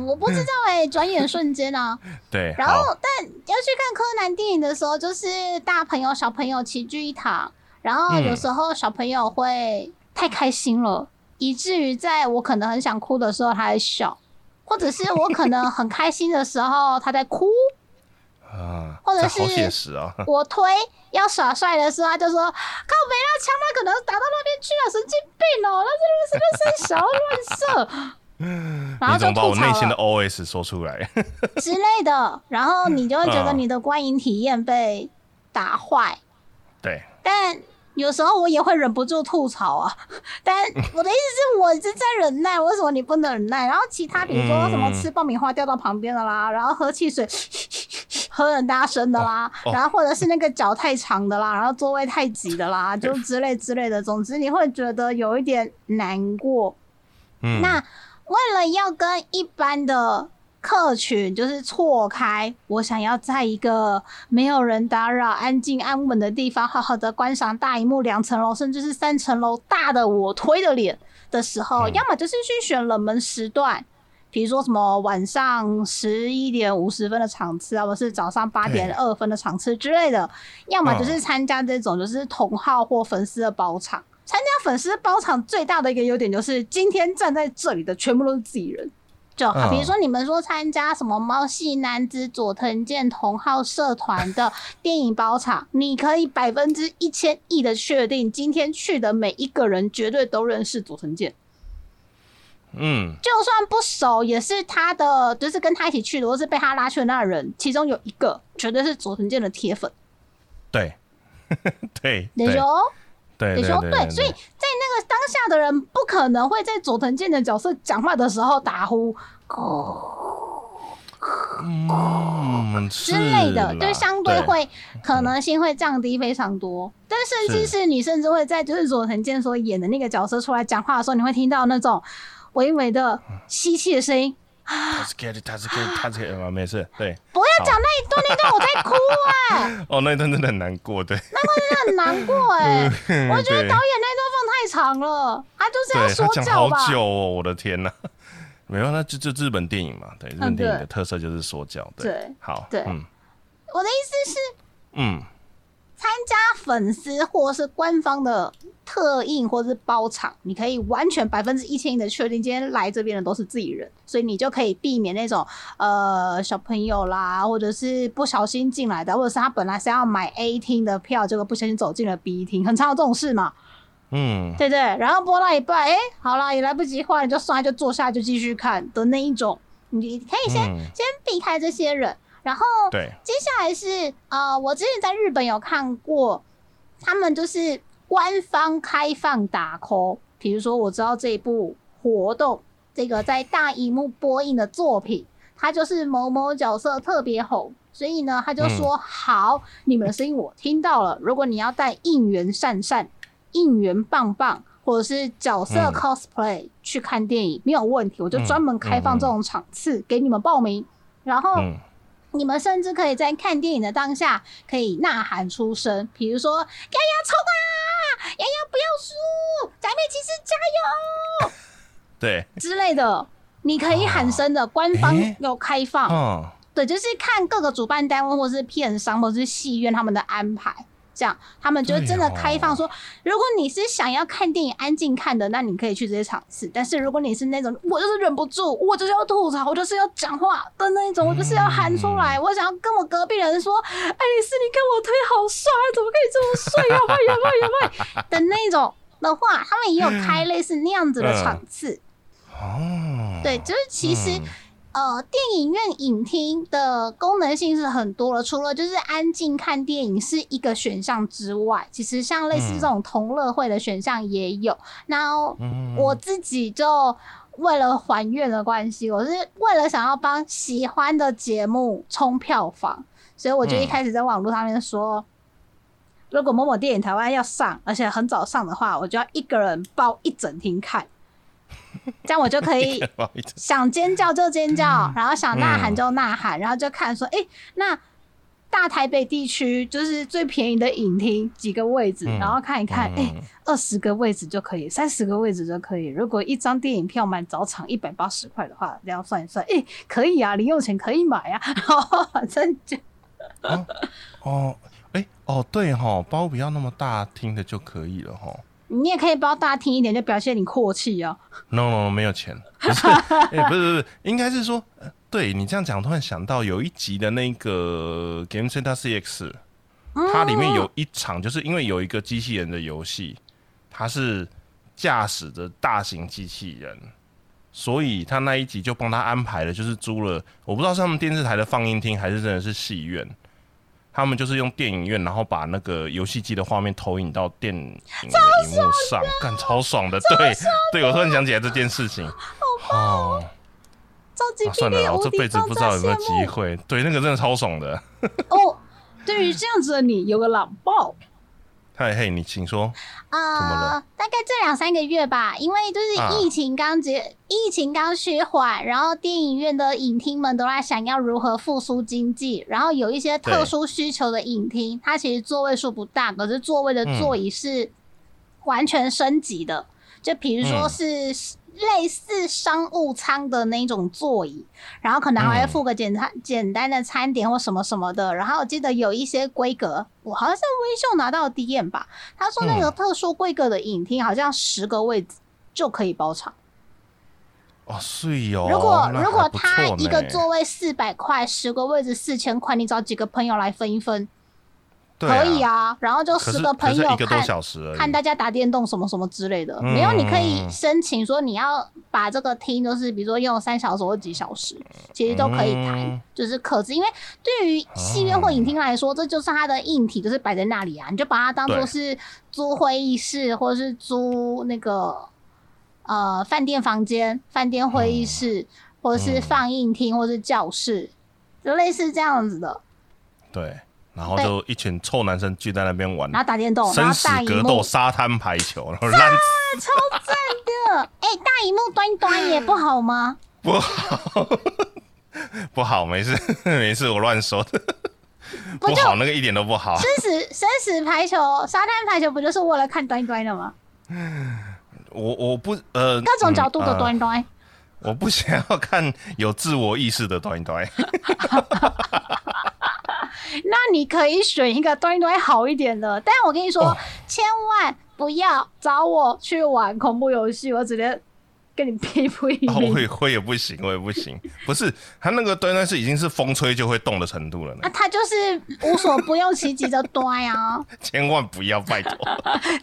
我不知道转眼瞬间啊。对。然后，但要去看柯南电影的时候，就是大朋友小朋友齐聚一堂，然后有时候小朋友会太开心了。以至于在我可能很想哭的时候他在笑，或者是我可能很开心的时候他在哭，或者是我推要耍帅的时候他就说靠北啦，枪他可能打到那边去了，神经病哦，那是乱射然后就吐槽了，你怎么把我内心的 OS 说出来之类的，然后你就会觉得你的观影体验被打坏。对，但有时候我也会忍不住吐槽啊，但我的意思是我是在忍耐，为什么你不能忍耐？然后其他比如说什么吃爆米花掉到旁边了啦，然后喝汽水喝很大声的啦，然后或者是那个脚太长的啦，然后座位太挤的啦，就之类的，总之你会觉得有一点难过。嗯，那为了要跟一般的客群就是错开，我想要在一个没有人打扰、安静安稳的地方，好好的观赏大荧幕2层楼甚至是3层楼大的我推的脸的时候，要么就是去选冷门时段，比如说什么晚上11点50分的场次啊，或是早上8点2分的场次之类的，要么就是参加这种就是同好或粉丝的包场。参加粉丝包场最大的一个优点就是，今天站在这里的全部都是自己人。就比如说你们说参加什么猫系男子佐藤健同好社团的电影包场，你可以1000亿的确定，今天去的每一个人绝对都认识佐藤健。嗯，就算不熟，也是他的，就是跟他一起去的，或是被他拉去的那个人，其中有一个绝对是佐藤健的铁粉。对，对，对。对，所以在那个当下的人不可能会在佐藤健的角色讲话的时候打呼，之类的，对，相对会可能性会降低非常多。但甚至是你甚至会在就是佐藤健所演的那个角色出来讲话的时候，你会听到那种微微的吸气的声音。他是给没事，对，不要讲那一段，那一段我在哭哎。哦，那一段真的很难过，对，那一段真的很难过哎。我觉得导演那一段放太长了，他就是要说教吧。好久哦，我的天哪！没有，那就日本电影嘛，对，日本电影的特色就是说教，对，好，对，嗯，我的意思是，嗯，参加粉丝或是官方的特映或是包场，你可以完全1000%的确定今天来这边的都是自己人，所以你就可以避免那种小朋友啦，或者是不小心进来的，或者是他本来是要买 A 厅的票，结果不小心走进了 B 厅，很常有这种事嘛。嗯，对对，然后播到一半，好啦，也来不及换，就算就坐下就继续看的那一种，你可以先避开这些人。然后接下来是我之前在日本有看过，他们就是官方开放打 call， 比如说我知道这一部活动，这个在大荧幕播映的作品，它就是某某角色特别红，所以呢，他就说好，你们的声音我听到了，如果你要带应援扇扇、应援棒棒或者是角色 cosplay 去看电影，没有问题，我就专门开放这种场次给你们报名，然后你们甚至可以在看电影的当下可以呐喊出声，比如说“丫丫冲啊，丫丫不要输，宅妹骑士加油”对之类的，你可以喊声的。官方有开放，对，就是看各个主办单位或是片商或是戏院他们的安排，这样他们就真的开放说，如果你是想要看电影安静看的，那你可以去这些场次；但是如果你是那种我就是忍不住，我就是要吐槽，我就是要讲话的那一种，我就是要喊出来，我想要跟我隔壁人说“爱丽丝，你看我腿好帅，怎么可以这么帅？要卖要卖要卖”的那种的话，他们也有开类似那样子的场次。对，就是其实。电影院影厅的功能性是很多了，除了就是安静看电影是一个选项之外，其实像类似这种同乐会的选项也有。那我自己就为了还愿的关系，我是为了想要帮喜欢的节目冲票房，所以我就一开始在网络上面说，如果某某电影台湾要上，而且很早上的话，我就要一个人包一整厅看。这样我就可以想尖叫就尖叫，然后想呐喊就呐喊，然后就看说，那大台北地区就是最便宜的影厅几个位置，然后看一看，20个位置就可以，30个位置就可以。如果一张电影票买早场180块的话，这样算一算，可以啊，零用钱可以买啊。反正就对哈，包不要那么大厅的就可以了哈。你也可以包大厅一点，就表现你阔气啊。No， 没有钱，不是，不是，应该是说，对你这样讲，突然想到有一集的那个 Game Center CX， 它里面有一场，就是因为有一个机器人的游戏，它是驾驶着大型机器人，所以他那一集就帮他安排了，就是租了，我不知道是他们电视台的放映厅，还是真的是戏院。他们就是用电影院，然后把那个游戏机的画面投影到电影的屏幕上，干超爽的。对，我突然想起来这件事情，好棒哦，超级霹雳、算了，我这辈子不知道有没有机会。对，那个真的超爽的。哦，对于这样子的你，有个朗报。嗨嘿，你请说。大概这2-3个月吧，因为就是疫情刚趋缓，然后电影院的影厅们都在想要如何复苏经济，然后有一些特殊需求的影厅，它其实座位数不大，可是座位的座椅是完全升级的，就比如说是类似商务舱的那种座椅，然后可能还会附个简单的餐点或什么什么的。然后我记得有一些规格，我好像在微秀拿到 DM 吧，他说那个特殊规格的影厅好像10个位置就可以包场。哦，是哦。如果他一个座位400块，10个位置4000块，你找几个朋友来分一分。可以啊，然后就10个朋友看大家打电动什么什么之类的，没有你可以申请说你要把这个厅就是比如说用3小时或几小时，其实都可以谈，就是可是因为对于戏院或影厅来说，这就是它的硬体，就是摆在那里啊，你就把它当作是租会议室或者是租那个饭店房间、饭店会议室，或者是放映厅或是教室，就类似这样子的。对。然后就一群臭男生聚在那边玩，然后打电动，生死格斗、沙滩排球，然后烂死，超赞的！哎、欸，大荧幕端端也不好吗？不好，不好，没事没事，我乱说的。不好，那个一点都不好。生死排球、沙滩排球不就是为了看端端的吗？我不各种角度的端端。我不想要看有自我意识的端端。那你可以选一个端端好一点的，但我跟你说，千万不要找我去玩恐怖游戏，我直接跟你屁不一样。我也不行。不是，他那个端端是已经是风吹就会动的程度了呢。啊，他就是无所不用其极的端啊！千万不要，拜托，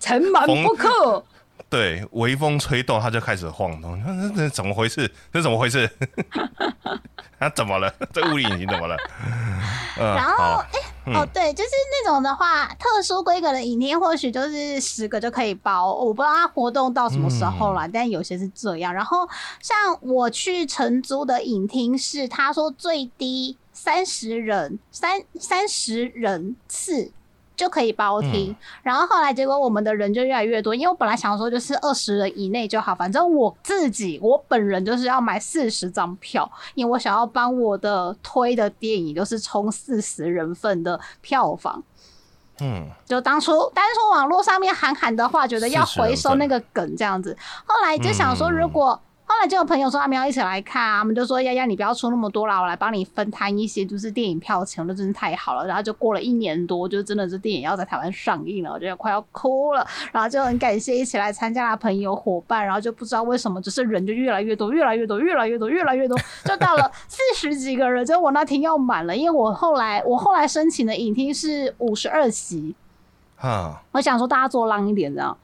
尘满不克。对，微风吹动，它就开始晃动。那怎么回事？这怎么回事？它怎么了？这物理引擎怎么了？然后，对，就是那种的话，特殊规格的影厅或许就是10个就可以包，我不知道它活动到什么时候啦，但有些是这样。然后，像我去承租的影厅是，他说最低30人次。就可以包厅，然后后来结果我们的人就越来越多，因为我本来想说就是20人以内就好，反正我本人就是要买40张票，因为我想要帮我的推的电影就是冲40人份的票房。就当初网络上面喊的话，觉得要回收那个梗这样子，后来就想说如果。后来就有朋友说他们要一起来看啊，他们就说丫丫你不要出那么多啦，我来帮你分摊一些就是电影票钱，那真是太好了。然后就过了1年多，就真的是电影要在台湾上映了，我觉得快要哭了。然后就很感谢一起来参加的朋友伙伴，然后就不知道为什么，就是人就越来越多，就到了40几个人，就我那天要满了，因为我后来申请的影厅是52席，我想说大家做浪一点这样。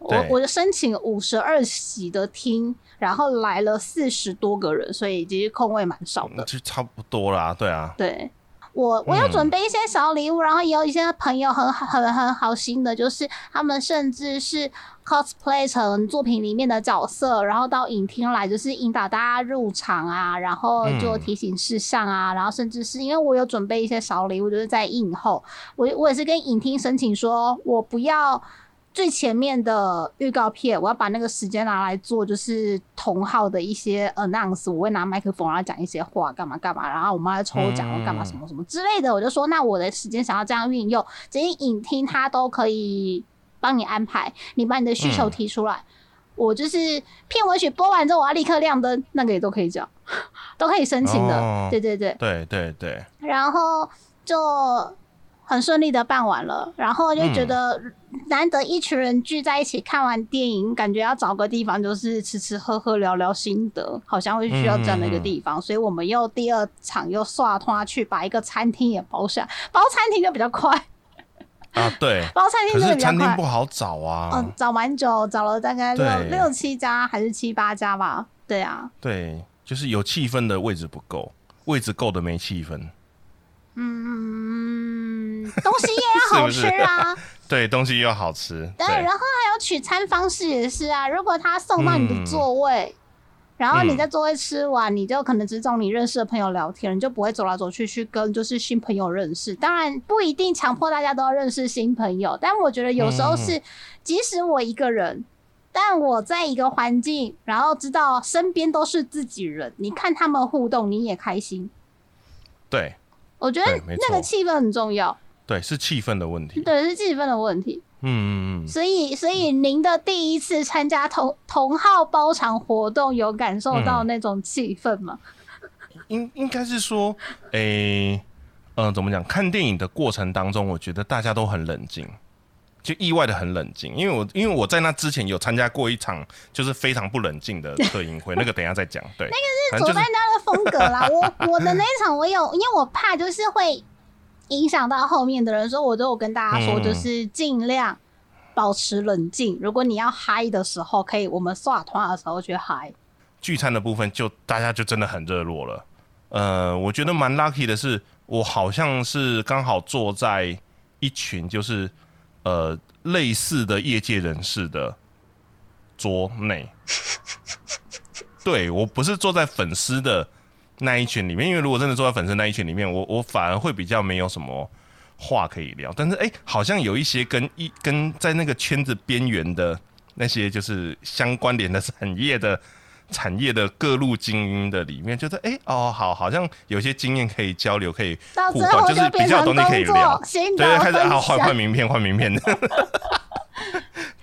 我申请52席的厅，然后来了40多个人，所以其实空位蛮少的，就差不多啦。对啊，对，我有准备一些小礼物，然后也有一些朋友很好心的，就是他们甚至是 cosplay 成作品里面的角色，然后到影厅来就是引导大家入场啊，然后做提醒事项啊，然后甚至是因为我有准备一些小礼物，就是在映后，我也是跟影厅申请说，我不要。最前面的预告片，我要把那个时间拿来做，就是同号的一些 announce， 我会拿麦克风然后讲一些话，干嘛干嘛，然后我们要抽奖，干嘛什么什么之类的。我就说，那我的时间想要这样运用，这些影厅它都可以帮你安排，你把你的需求提出来。我就是片尾曲播完之后，我要立刻亮灯，那个也都可以讲，都可以申请的。对。然后就。很顺利的办完了，然后就觉得难得一群人聚在一起看完电影，感觉要找个地方就是吃吃喝喝聊聊心得，好像会需要这样的一个地方，所以我们又第二场又刷拖去把一个餐厅也包下，包餐厅就比较快啊，对，包餐厅就比较快，可是餐厅不好找啊，找蛮久，找了大概6-7家还是7-8家吧，对啊，对，就是有气氛的位置不够，位置够的没气氛，东西也要好吃啊，是不是？对，东西要好吃。对，然后还有取餐方式也是啊，如果他送到你的座位，然后你在座位吃完，你就可能只找你认识的朋友聊天，你就不会走来走去去跟就是新朋友认识。当然不一定强迫大家都要认识新朋友，但我觉得有时候是，即使我一个人，但我在一个环境，然后知道身边都是自己人，你看他们互动，你也开心。对，我觉得那个气氛很重要。对，是气氛的问题。对，是气氛的问题。嗯，所以您的第一次参加同好包场活动，有感受到那种气氛吗？应该是说，怎么讲？看电影的过程当中，我觉得大家都很冷静，就意外的很冷静。因为我在那之前有参加过一场，就是非常不冷静的特映会，那个等一下再讲。对，那个是佐丹家的风格啦。我的那一场，我有，因为我怕就是会影响到后面的人，所以我都有跟大家说，就是尽量保持冷静。如果你要嗨的时候，可以我们耍团的时候去嗨。聚餐的部分就大家就真的很热络了。我觉得蛮 lucky 的是，我好像是刚好坐在一群就是类似的业界人士的桌内。对，我不是坐在粉丝的那一群里面，因为如果真的坐在粉丝那一群里面，我反而会比较没有什么话可以聊。但是好像有一些跟在那个圈子边缘的那些就是相关联的产业的各路精英的里面，觉得好像有些经验可以交流，可以互动，就是比较有东西可以聊。对，开始换名片，换名片。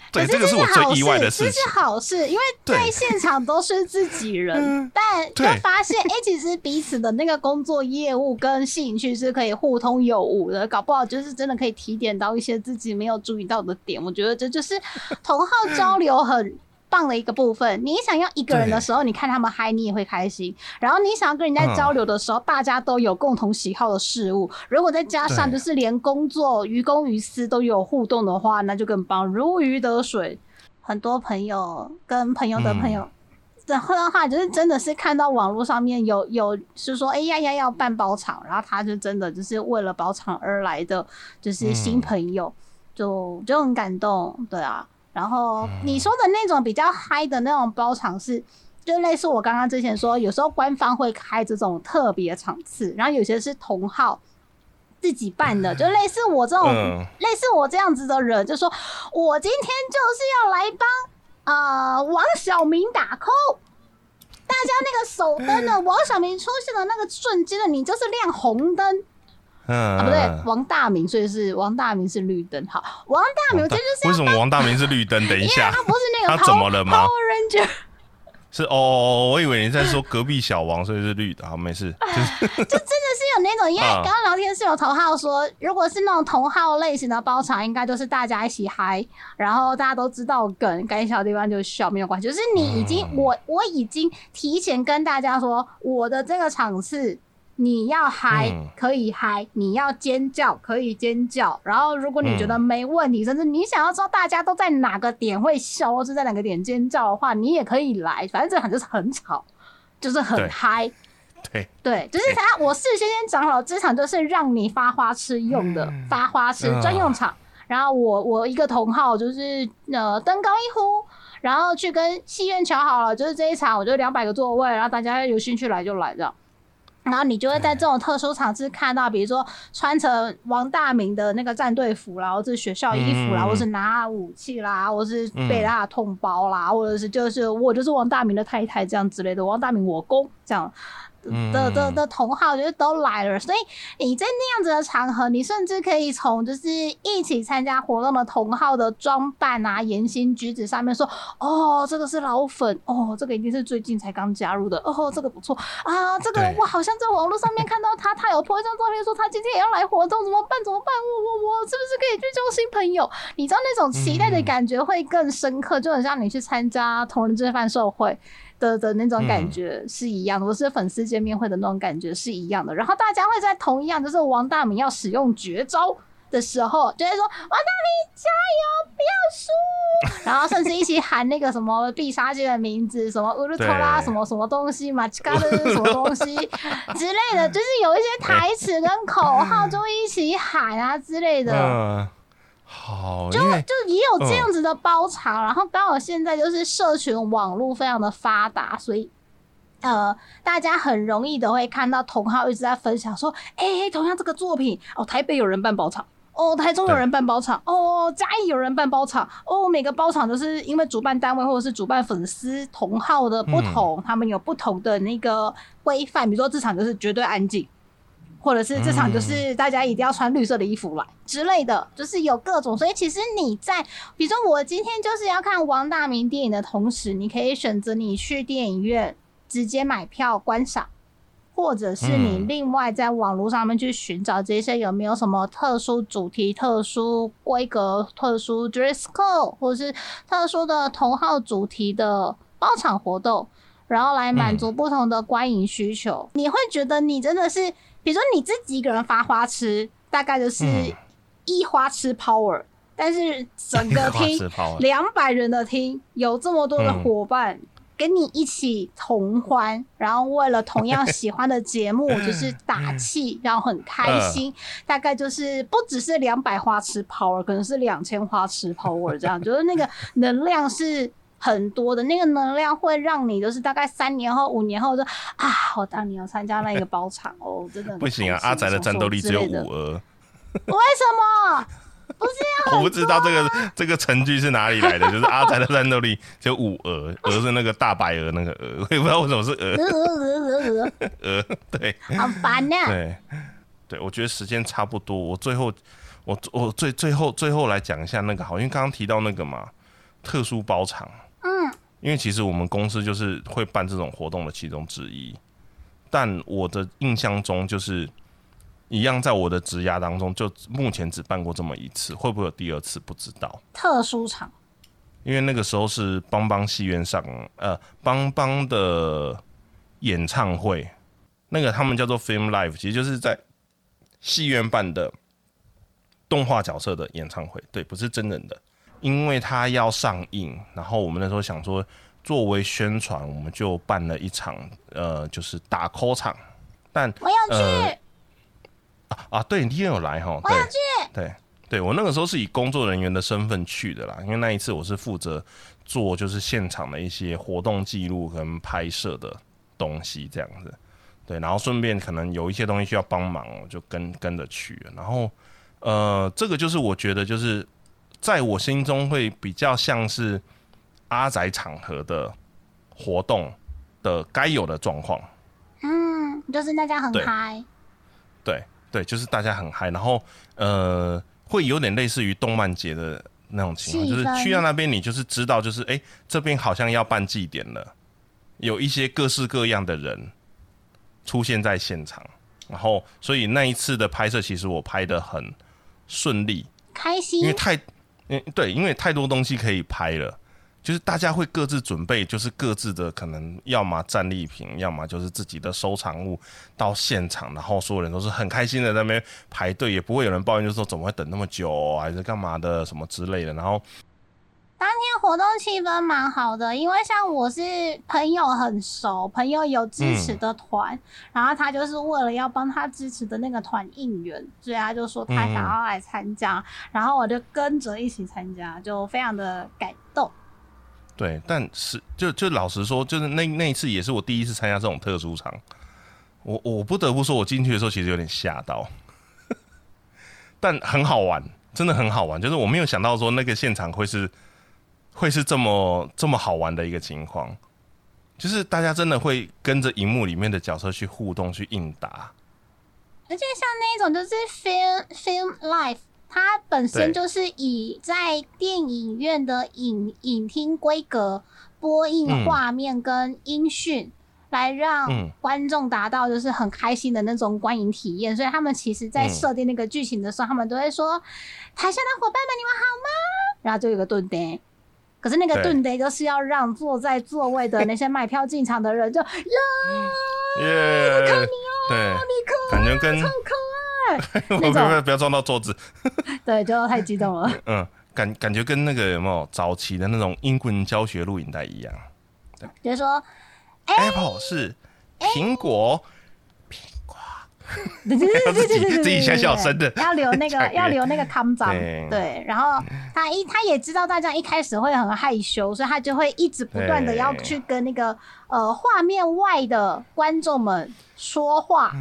对，这个是我最意外的事情。这是好事，因为在现场都是自己人，但就发现其实彼此的那个工作业务跟兴趣是可以互通有无的，搞不好就是真的可以提点到一些自己没有注意到的点。我觉得这就是同好交流很棒的一个部分。你想要一个人的时候，你看他们嗨，你也会开心。然后你想要跟人家交流的时候，大家都有共同喜好的事物。如果再加上就是连工作于公于私都有互动的话，那就更棒，如鱼得水。很多朋友跟朋友的朋友的话，就是真的是看到网络上面有是说要办包场，然后他就真的就是为了包场而来的，就是新朋友，就很感动，对啊。然后你说的那种比较嗨的那种包场是，就类似我刚刚之前说，有时候官方会开这种特别场次，然后有些是同好自己办的，就类似我这种，类似我这样子的人，就说我今天就是要来帮王小明打 call。大家那个手灯的王小明出现的那个瞬间的，你就是亮红灯。不对，王大明，所以是王大明是绿灯。好，王大明这就是为什么王大明是绿灯？等一下，因为他不是那个 Power Ranger， 是哦，我以为你在说隔壁小王，所以是绿的。好，没事。就真的是有那种，因为刚刚聊天是有同好说，如果是那种同好类型的包场，应该就是大家一起嗨，然后大家都知道梗，该笑的地方就笑，没有关系。就是你已经，我已经提前跟大家说，我的这个场次。你要嗨可以嗨，你要尖叫可以尖叫，然后如果你觉得没问题，甚至你想要知道大家都在哪个点会笑或是在哪个点尖叫的话，你也可以来。反正这场就是很吵，就是很嗨。对对，就是他，我事先讲好，这场就是让你发花痴用的，发花痴专用场。然后我一个同好就是登高一呼，然后去跟戏院瞧好了，就是这一场我就200个座位，然后大家有兴趣来就来这样。然后你就会在这种特殊场次看到，比如说穿成王大明的那个战队服啦，或是学校衣服啦，或是拿武器啦，或是背他的痛包啦，或者是就是我就是王大明的太太这样之类的，王大明我公这样的同好就是都来了。所以你在那样子的场合，你甚至可以从就是一起参加活动的同好的装扮啊、言行举止上面说，哦，这个是老粉，哦，这个一定是最近才刚加入的，哦，这个不错啊，这个我好像在网络上面看到他有 po 一张照片说他今天也要来活动，怎么办？怎么办？我是不是可以去交新朋友？你知道那种期待的感觉会更深刻，就很像你去参加同人志贩售会的那种感觉是一样的，或是粉丝见面会的那种感觉是一样的。然后大家会在同一样，就是王大明要使用绝招的时候，就会说王大明加油，不要输，然后甚至一起喊那个什么必杀技的名字，什么乌鲁托拉，什么什么东西嘛，嘎的什么东西之类的，就是有一些台词跟口号就一起喊啊之类的。好，就也有这样子的包场，然后刚好现在就是社群网络非常的发达，所以大家很容易的会看到同好一直在分享说，同样这个作品哦，台北有人办包场，哦，台中有人办包场，哦，嘉义有人办包场，哦，每个包场就是因为主办单位或者是主办粉丝同好的不同，他们有不同的那个规范，比如说这场就是绝对安静，或者是这场就是大家一定要穿绿色的衣服来之类的，就是有各种。所以其实你在比如说我今天就是要看王大明电影的同时，你可以选择你去电影院直接买票观赏，或者是你另外在网络上面去寻找这些有没有什么特殊主题、特殊规格、特殊 dress code 或者是特殊的同好主题的包场活动，然后来满足不同的观影需求。你会觉得你真的是比如说你自己一个人发花痴，大概就是一花痴 power，但是整个厅200人的厅有这么多的伙伴，跟你一起同欢，然后为了同样喜欢的节目就是打气，然后很开心，大概就是不只是200花痴 power， 可能是2000花痴 power 这样，就是那个能量是很多的，那个能量会让你就是大概3年后5年后就啊，我当年要参加那一个包场哦，真的不行啊！阿宅的战斗力只有5额，为什么？不是啊，我不知道这个成句是哪里来的，就是阿宅的战斗力只有5额，额是那个大白鹅那个鹅，我也不知道为什么是鹅，对，好烦啊！对，我觉得时间差不多，我最后来讲一下那个好，因为刚刚提到那个嘛，特殊包场。因为其实我们公司就是会办这种活动的其中之一，但我的印象中就是一样，在我的职涯当中，就目前只办过这么一次，会不会有第二次不知道。特殊场，因为那个时候是邦邦戏院上，邦邦的演唱会，那个他们叫做 Film Live， 其实就是在戏院办的动画角色的演唱会，对，不是真人的。因为它要上映，然后我们那时候想说，作为宣传，我们就办了一场，就是打 call 场。但我要去，对你今天有来哈，我要去，对，我那个时候是以工作人员的身份去的啦，因为那一次我是负责做就是现场的一些活动记录跟拍摄的东西这样子，对，然后顺便可能有一些东西需要帮忙，我就跟着去了，然后这个就是我觉得就是。在我心中会比较像是阿宅场合的活动的该有的状况，就是大家很嗨，对，就是大家很嗨，然后会有点类似于动漫节的那种情况，就是去到那边你就是知道就是这边好像要办祭典了，有一些各式各样的人出现在现场，然后所以那一次的拍摄其实我拍得很顺利。开心，因为太多东西可以拍了，就是大家会各自准备，就是各自的可能要么战利品，要么就是自己的收藏物到现场，然后所有人都是很开心的在那边排队，也不会有人抱怨就说怎么会等那么久，还是干嘛的什么之类的。然后当天活动气氛蛮好的，因为像我是朋友很熟，朋友有支持的团，然后他就是为了要帮他支持的那个团应援，所以他就说他想要来参加，然后我就跟着一起参加，就非常的感动。对，但是就老实说，就是那一次也是我第一次参加这种特殊场，我不得不说，我进去的时候其实有点吓到，但很好玩，真的很好玩，就是我没有想到说那个现场会是这么好玩的一个情况，就是大家真的会跟着荧幕里面的角色去互动、去应答。而且像那种就是 film live， 它本身就是以在电影院的影厅规格播映画面跟音讯，来让观众达到就是很开心的那种观影体验。所以他们其实在设定那个剧情的时候，他们都会说：“台下的伙伴们，你们好吗？”然后就有一个顿呆。可是那个顿得就是要让坐在座位的那些买票进场的人就我看你你可爱，感觉跟超可爱，不要撞到桌子，对，就太激动了，感觉跟那个有没有早期的那种英文教学录影带一样，比如说 Apple 是苹果，自己小小声的，要留那个康长，对。然后他也知道大家一开始会很害羞，所以他就会一直不断的要去跟那个画面外的观众们说话。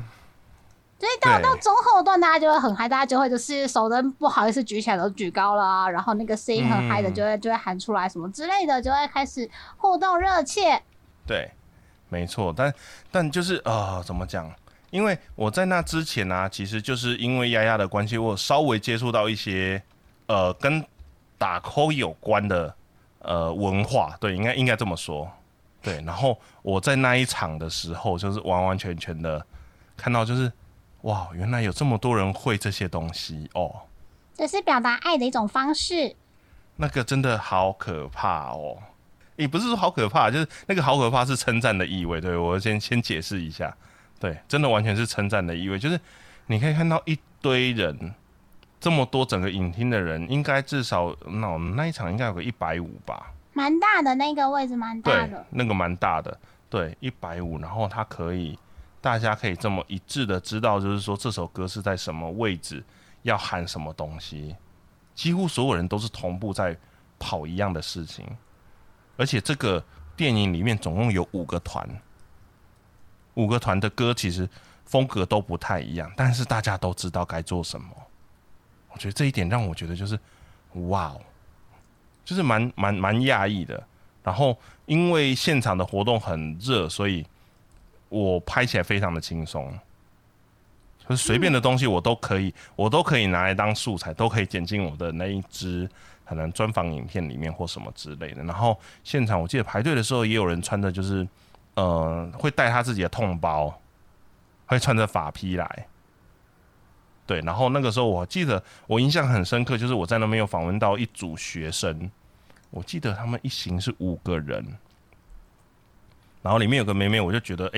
所以到中后段，大家就会很嗨，大家就会就是手灯不好意思举起来都举高了啊，然后那个声音很嗨的就会喊出来什么之类的，就会开始互动热切。对，没错，但就是怎么讲？因为我在那之前啊，其实就是因为丫的关系，我稍微接触到一些跟打call有关的文化，对，应该这么说，对。然后我在那一场的时候，就是完完全全的看到，就是哇，原来有这么多人会这些东西哦，这是表达爱的一种方式。那个真的好可怕哦，也不是说好可怕，就是那个好可怕是称赞的意味，对，我先解释一下。对，真的完全是称赞的意味，就是你可以看到一堆人，这么多整个影厅的人，应该至少那一场应该有个150吧，蛮大的那个位置，蛮大的，对，那个蛮大的，对，150，然后大家可以这么一致的知道，就是说这首歌是在什么位置，要喊什么东西，几乎所有人都是同步在跑一样的事情，而且这个电影里面总共有5个团的歌其实风格都不太一样，但是大家都知道该做什么。我觉得这一点让我觉得就是，哇，就是蛮讶异的。然后因为现场的活动很热，所以我拍起来非常的轻松，就是随便的东西我都可以拿来当素材，都可以剪进我的那一支可能专访影片里面或什么之类的。然后现场我记得排队的时候也有人穿的就是。会带他自己的痛包，会穿着发披来，对。然后那个时候我记得我印象很深刻，就是我在那边有访问到一组学生，我记得他们一行是5个人，然后里面有个妹妹，我就觉得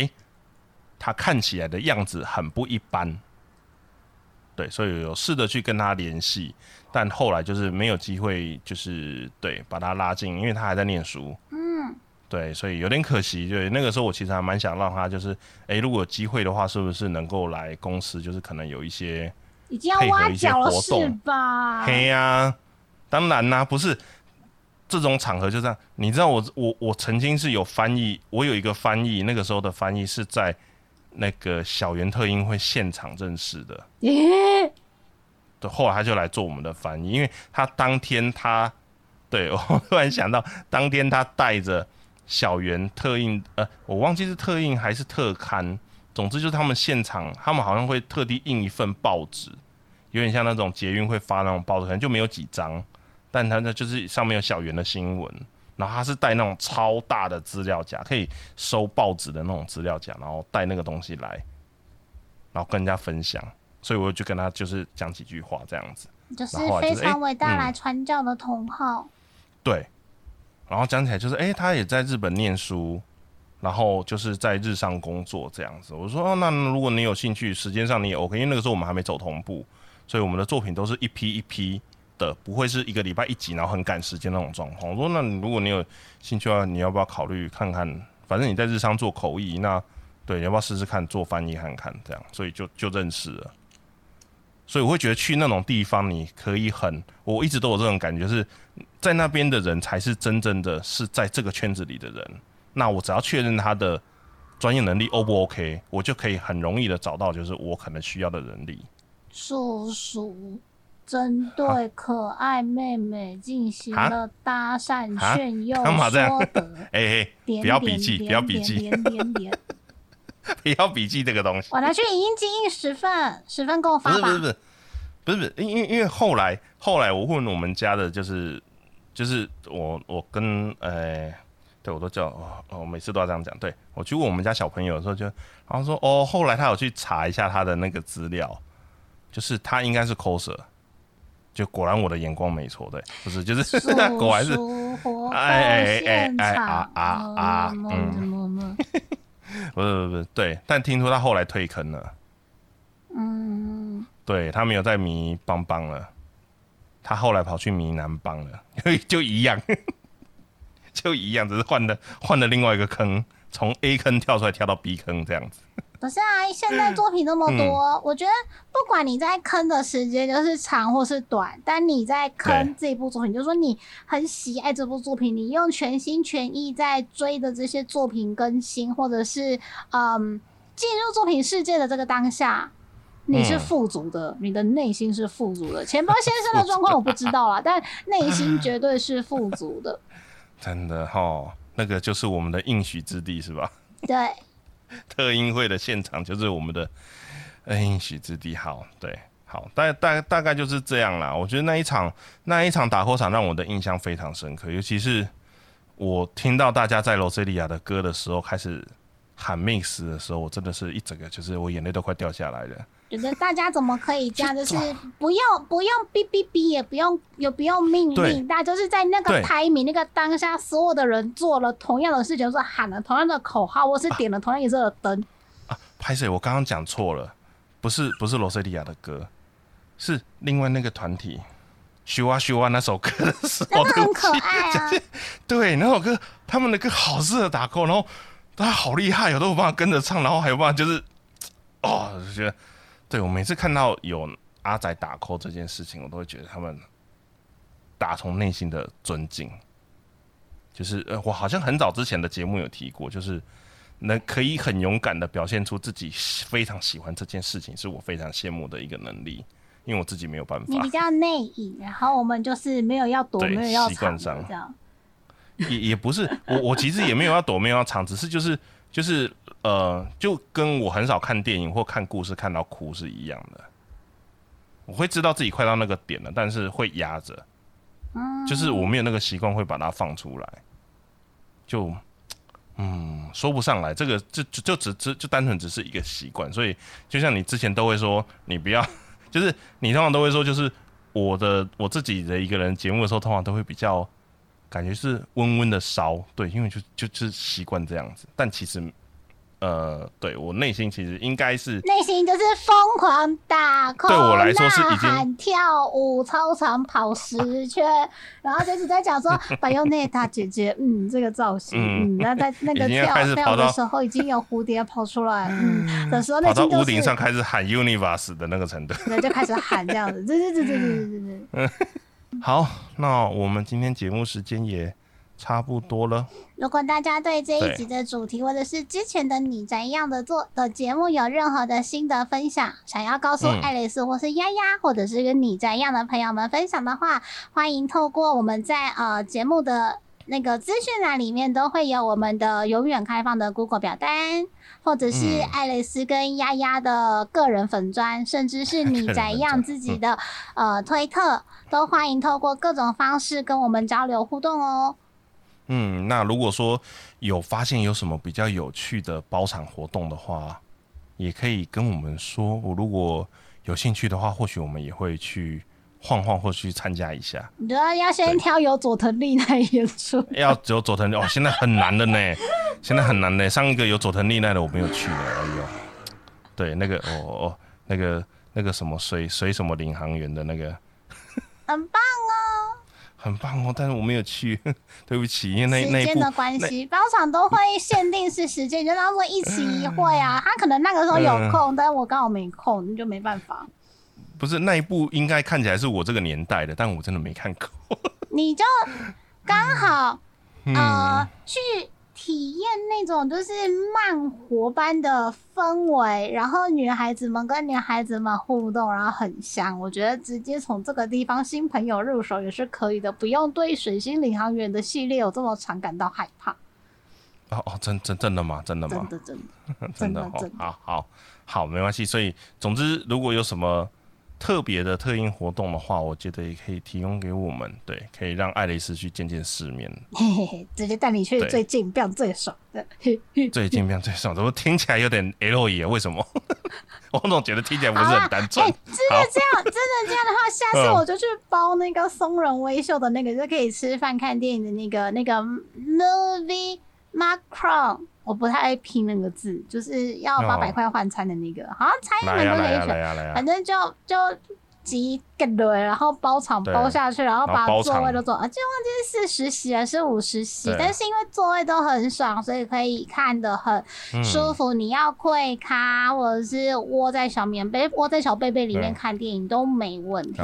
她看起来的样子很不一般，对，所以有试着去跟她联系，但后来就是没有机会，就是对把她拉进，因为她还在念书。对，所以有点可惜。对，那个时候我其实还蛮想让他，就是如果有机会的话，是不是能够来公司，就是可能有一些已经要挖角了是吧？嘿啊，当然啦，不是这种场合就这样。你知道我曾经是有翻译，我有一个翻译，那个时候的翻译是在那个小圆特映会现场认识的。对，后来他就来做我们的翻译，因为他当天对我突然想到，当天他带着。小圆特映我忘记是特映还是特刊，总之就是他们现场，他们好像会特地印一份报纸，有点像那种捷运会发那种报纸，可能就没有几张，但它就是上面有小圆的新闻，然后他是带那种超大的资料夹，可以收报纸的那种资料夹，然后带那个东西来，然后跟人家分享，所以我就跟他就是讲几句话这样子，就是非常伟大来传教的同好，对。然后讲起来就是，他也在日本念书，然后就是在日商工作这样子。我说，那如果你有兴趣，时间上你也 OK， 因为那个时候我们还没走同步，所以我们的作品都是一批一批的，不会是一个礼拜一集，然后很赶时间那种状况。我说，那如果你有兴趣的话，你要不要考虑看看？反正你在日商做口译，那对，你要不要试试看做翻译看看？这样，所以就认识了。所以我会觉得去那种地方，你可以我一直都有这种感觉，是在那边的人才是真正的是在这个圈子里的人。那我只要确认他的专业能力 O 不 OK， 我就可以很容易的找到就是我可能需要的人力。叔叔针对可爱妹妹进行了搭讪炫耀，说得不要笔记，不要笔记。不要笔记这个东西，我拿去影音基因10份给我发吧。不是，因为后来我问我们家的，就是我跟对我都叫我每次都要这样讲。对我去问我们家小朋友的时候就，然后说后来他有去查一下他的那个资料，就是他应该是 coser， 就果然我的眼光没错，对，不是就是果然是不是，对，但听说他后来退坑了，对，他没有再迷邦邦了，他后来跑去迷南邦了，就一样，只是换了另外一个坑，从 A 坑跳出来跳到 B 坑这样子。可是啊，现在作品那么多，我觉得不管你在坑的时间就是长或是短，但你在坑这部作品，就是说你很喜爱这部作品，你用全心全意在追的这些作品更新，或者是进入作品世界的这个当下，你是富足的，你的内心是富足的。钱包先生的状况我不知道啦，但内心绝对是富足的。真的齁，那个就是我们的应许之地是吧？对。特映会的现场就是我们的应许之地。好，对，好，大概就是这样啦。我觉得那一场打 call 场让我的印象非常深刻，尤其是我听到大家在罗塞利亚的歌的时候开始喊 mix 的时候，我真的是一整个就是我眼泪都快掉下来了。觉得大家怎么可以这样？就是不用哔哔哔，也不用命令，大家就是在那个timing那个当下，所有的人做了同样的事情，说喊了同样的口号，或是点了同样颜色的灯。啊，拍谁？我刚刚讲错了，不是罗塞利亚的歌，是另外那个团体Shua 那首歌的时候，那个很可爱啊。对，那首歌他们的歌好适合打call，然后他好厉害，有都有办法跟着唱，然后还有办法就是哦，我觉得。对，我每次看到有阿仔打 call 这件事情，我都会觉得他们打从内心的尊敬。就是我好像很早之前的节目有提过，就是可以很勇敢的表现出自己非常喜欢这件事情，是我非常羡慕的一个能力，因为我自己没有办法。你比较内隐，然后我们就是没有要躲，没有要藏，这样。也不是，我其实也没有要躲，没有要藏，只是就是。就跟我很少看电影或看故事看到哭是一样的，我会知道自己快到那个点了，但是会压着，就是我没有那个习惯会把它放出来，就说不上来，这个就单纯只是一个习惯，所以就像你之前都会说，你不要，就是你通常都会说，就是我自己的一个人节目的时候，通常都会比较感觉是温温的烧，对，因为就是习惯这样子，但其实。对我内心其实应该是内心就是疯狂打 call， 对我来说是已经喊跳舞、操场跑10圈，然后就是在讲说白优内大姐姐，这个造型，那在那个跳的时候已经有蝴蝶跑出来，的时候内心就是跑到屋顶上开始喊 universe 的那个程度，对，就开始喊这样子，对。好，那我们今天节目时间也。差不多了。如果大家对这一集的主题或者是之前的你宅一样的节目有任何的心得分享，想要告诉爱蕾丝或是丫丫，或者是跟你宅一样的朋友们分享的话，欢迎透过我们在节目的那个资讯栏里面都会有我们的永远开放的 Google 表单，或者是爱蕾丝跟丫丫的个人粉专，甚至是你宅一样自己的推特，都欢迎透过各种方式跟我们交流互动哦。那如果说有发现有什么比较有趣的包场活动的话，也可以跟我们说。我如果有兴趣的话，或许我们也会去晃晃，或去参加一下。你觉得要先挑有佐藤利奈演出？要有佐藤利奈哦，现在很难的呢，现在很难的。上一个有佐藤利奈的我没有去呢，哎呦，对，那个那个什么水什么领航员的那个，很棒哦。很棒哦，但是我没有去，对不起，因为时间的关系，包场都会限定是时间，就当做一期一会啊。他可能那个时候有空，但是我刚好没空，就没办法。不是那一部应该看起来是我这个年代的，但我真的没看过。你就刚好去体验那种就是慢活般的氛围，然后女孩子们跟男孩子们互动，然后很香。我觉得直接从这个地方新朋友入手也是可以的，不用对水星领航员的系列有这么常感到害怕。真的吗？真的。好，没关系。所以总之，如果有什么特别的特映活动的话，我觉得也可以提供给我们，对，可以让爱蕾丝去见见世面，直接带你去最劲棒最爽的，最劲棒最爽，怎么听起来有点 L 野？为什么？我总觉得听起来不是很单纯。真的这样的话，下次我就去包那个松仁威秀的那个，就可以吃饭看电影的那个 movie macron。我不太爱拼那个字，就是要800块换餐的那个，好像餐饮门都可以选，反正就鸡跟的，然后包场包下去，然后把座位都走，就忘记是40席还是50席，但是因为座位都很爽，所以可以看得很舒服。你要跪咖或者是窝在小棉被、窝在小被被里面看电影都没问题。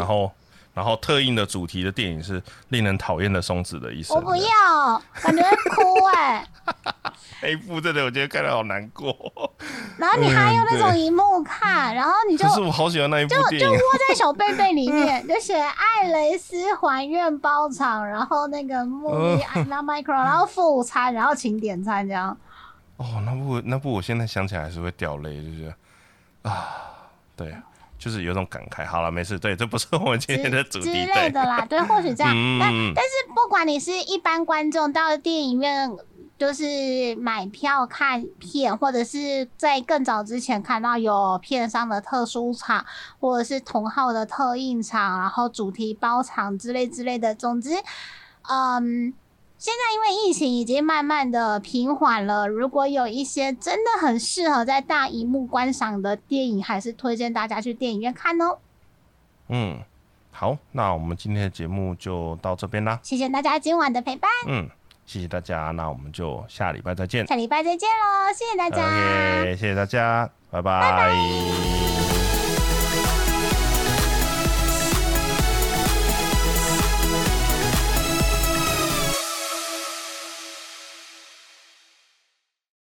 然后特映的主题的电影是令人讨厌的松子的一生，我不要，感觉会哭哎、欸。那一部真的我觉得看得好难过。然后你还有那种萤幕看，然后你就，可是我好喜欢那一部电影，就窝在小被被里面，就写爱蕾丝还愿包场，然后那个木鱼安娜麦克，然后副餐，然后请点餐这样。哦，那部我现在想起来还是会掉泪，就是啊，对。就是有种感慨，好了，没事，对，这不是我们今天的主题之类的啦，对，或许这样。但是不管你是一般观众到电影院，就是买票看片，或者是在更早之前看到有片商的特殊场，或者是同号的特映场，然后主题包场之类的。总之，现在因为疫情已经慢慢的平缓了，如果有一些真的很适合在大荧幕观赏的电影，还是推荐大家去电影院看哦。嗯，好，那我们今天的节目就到这边啦，谢谢大家今晚的陪伴。嗯，谢谢大家，那我们就下礼拜再见。下礼拜再见咯，谢谢大家。OK， 谢谢大家，拜拜。拜拜。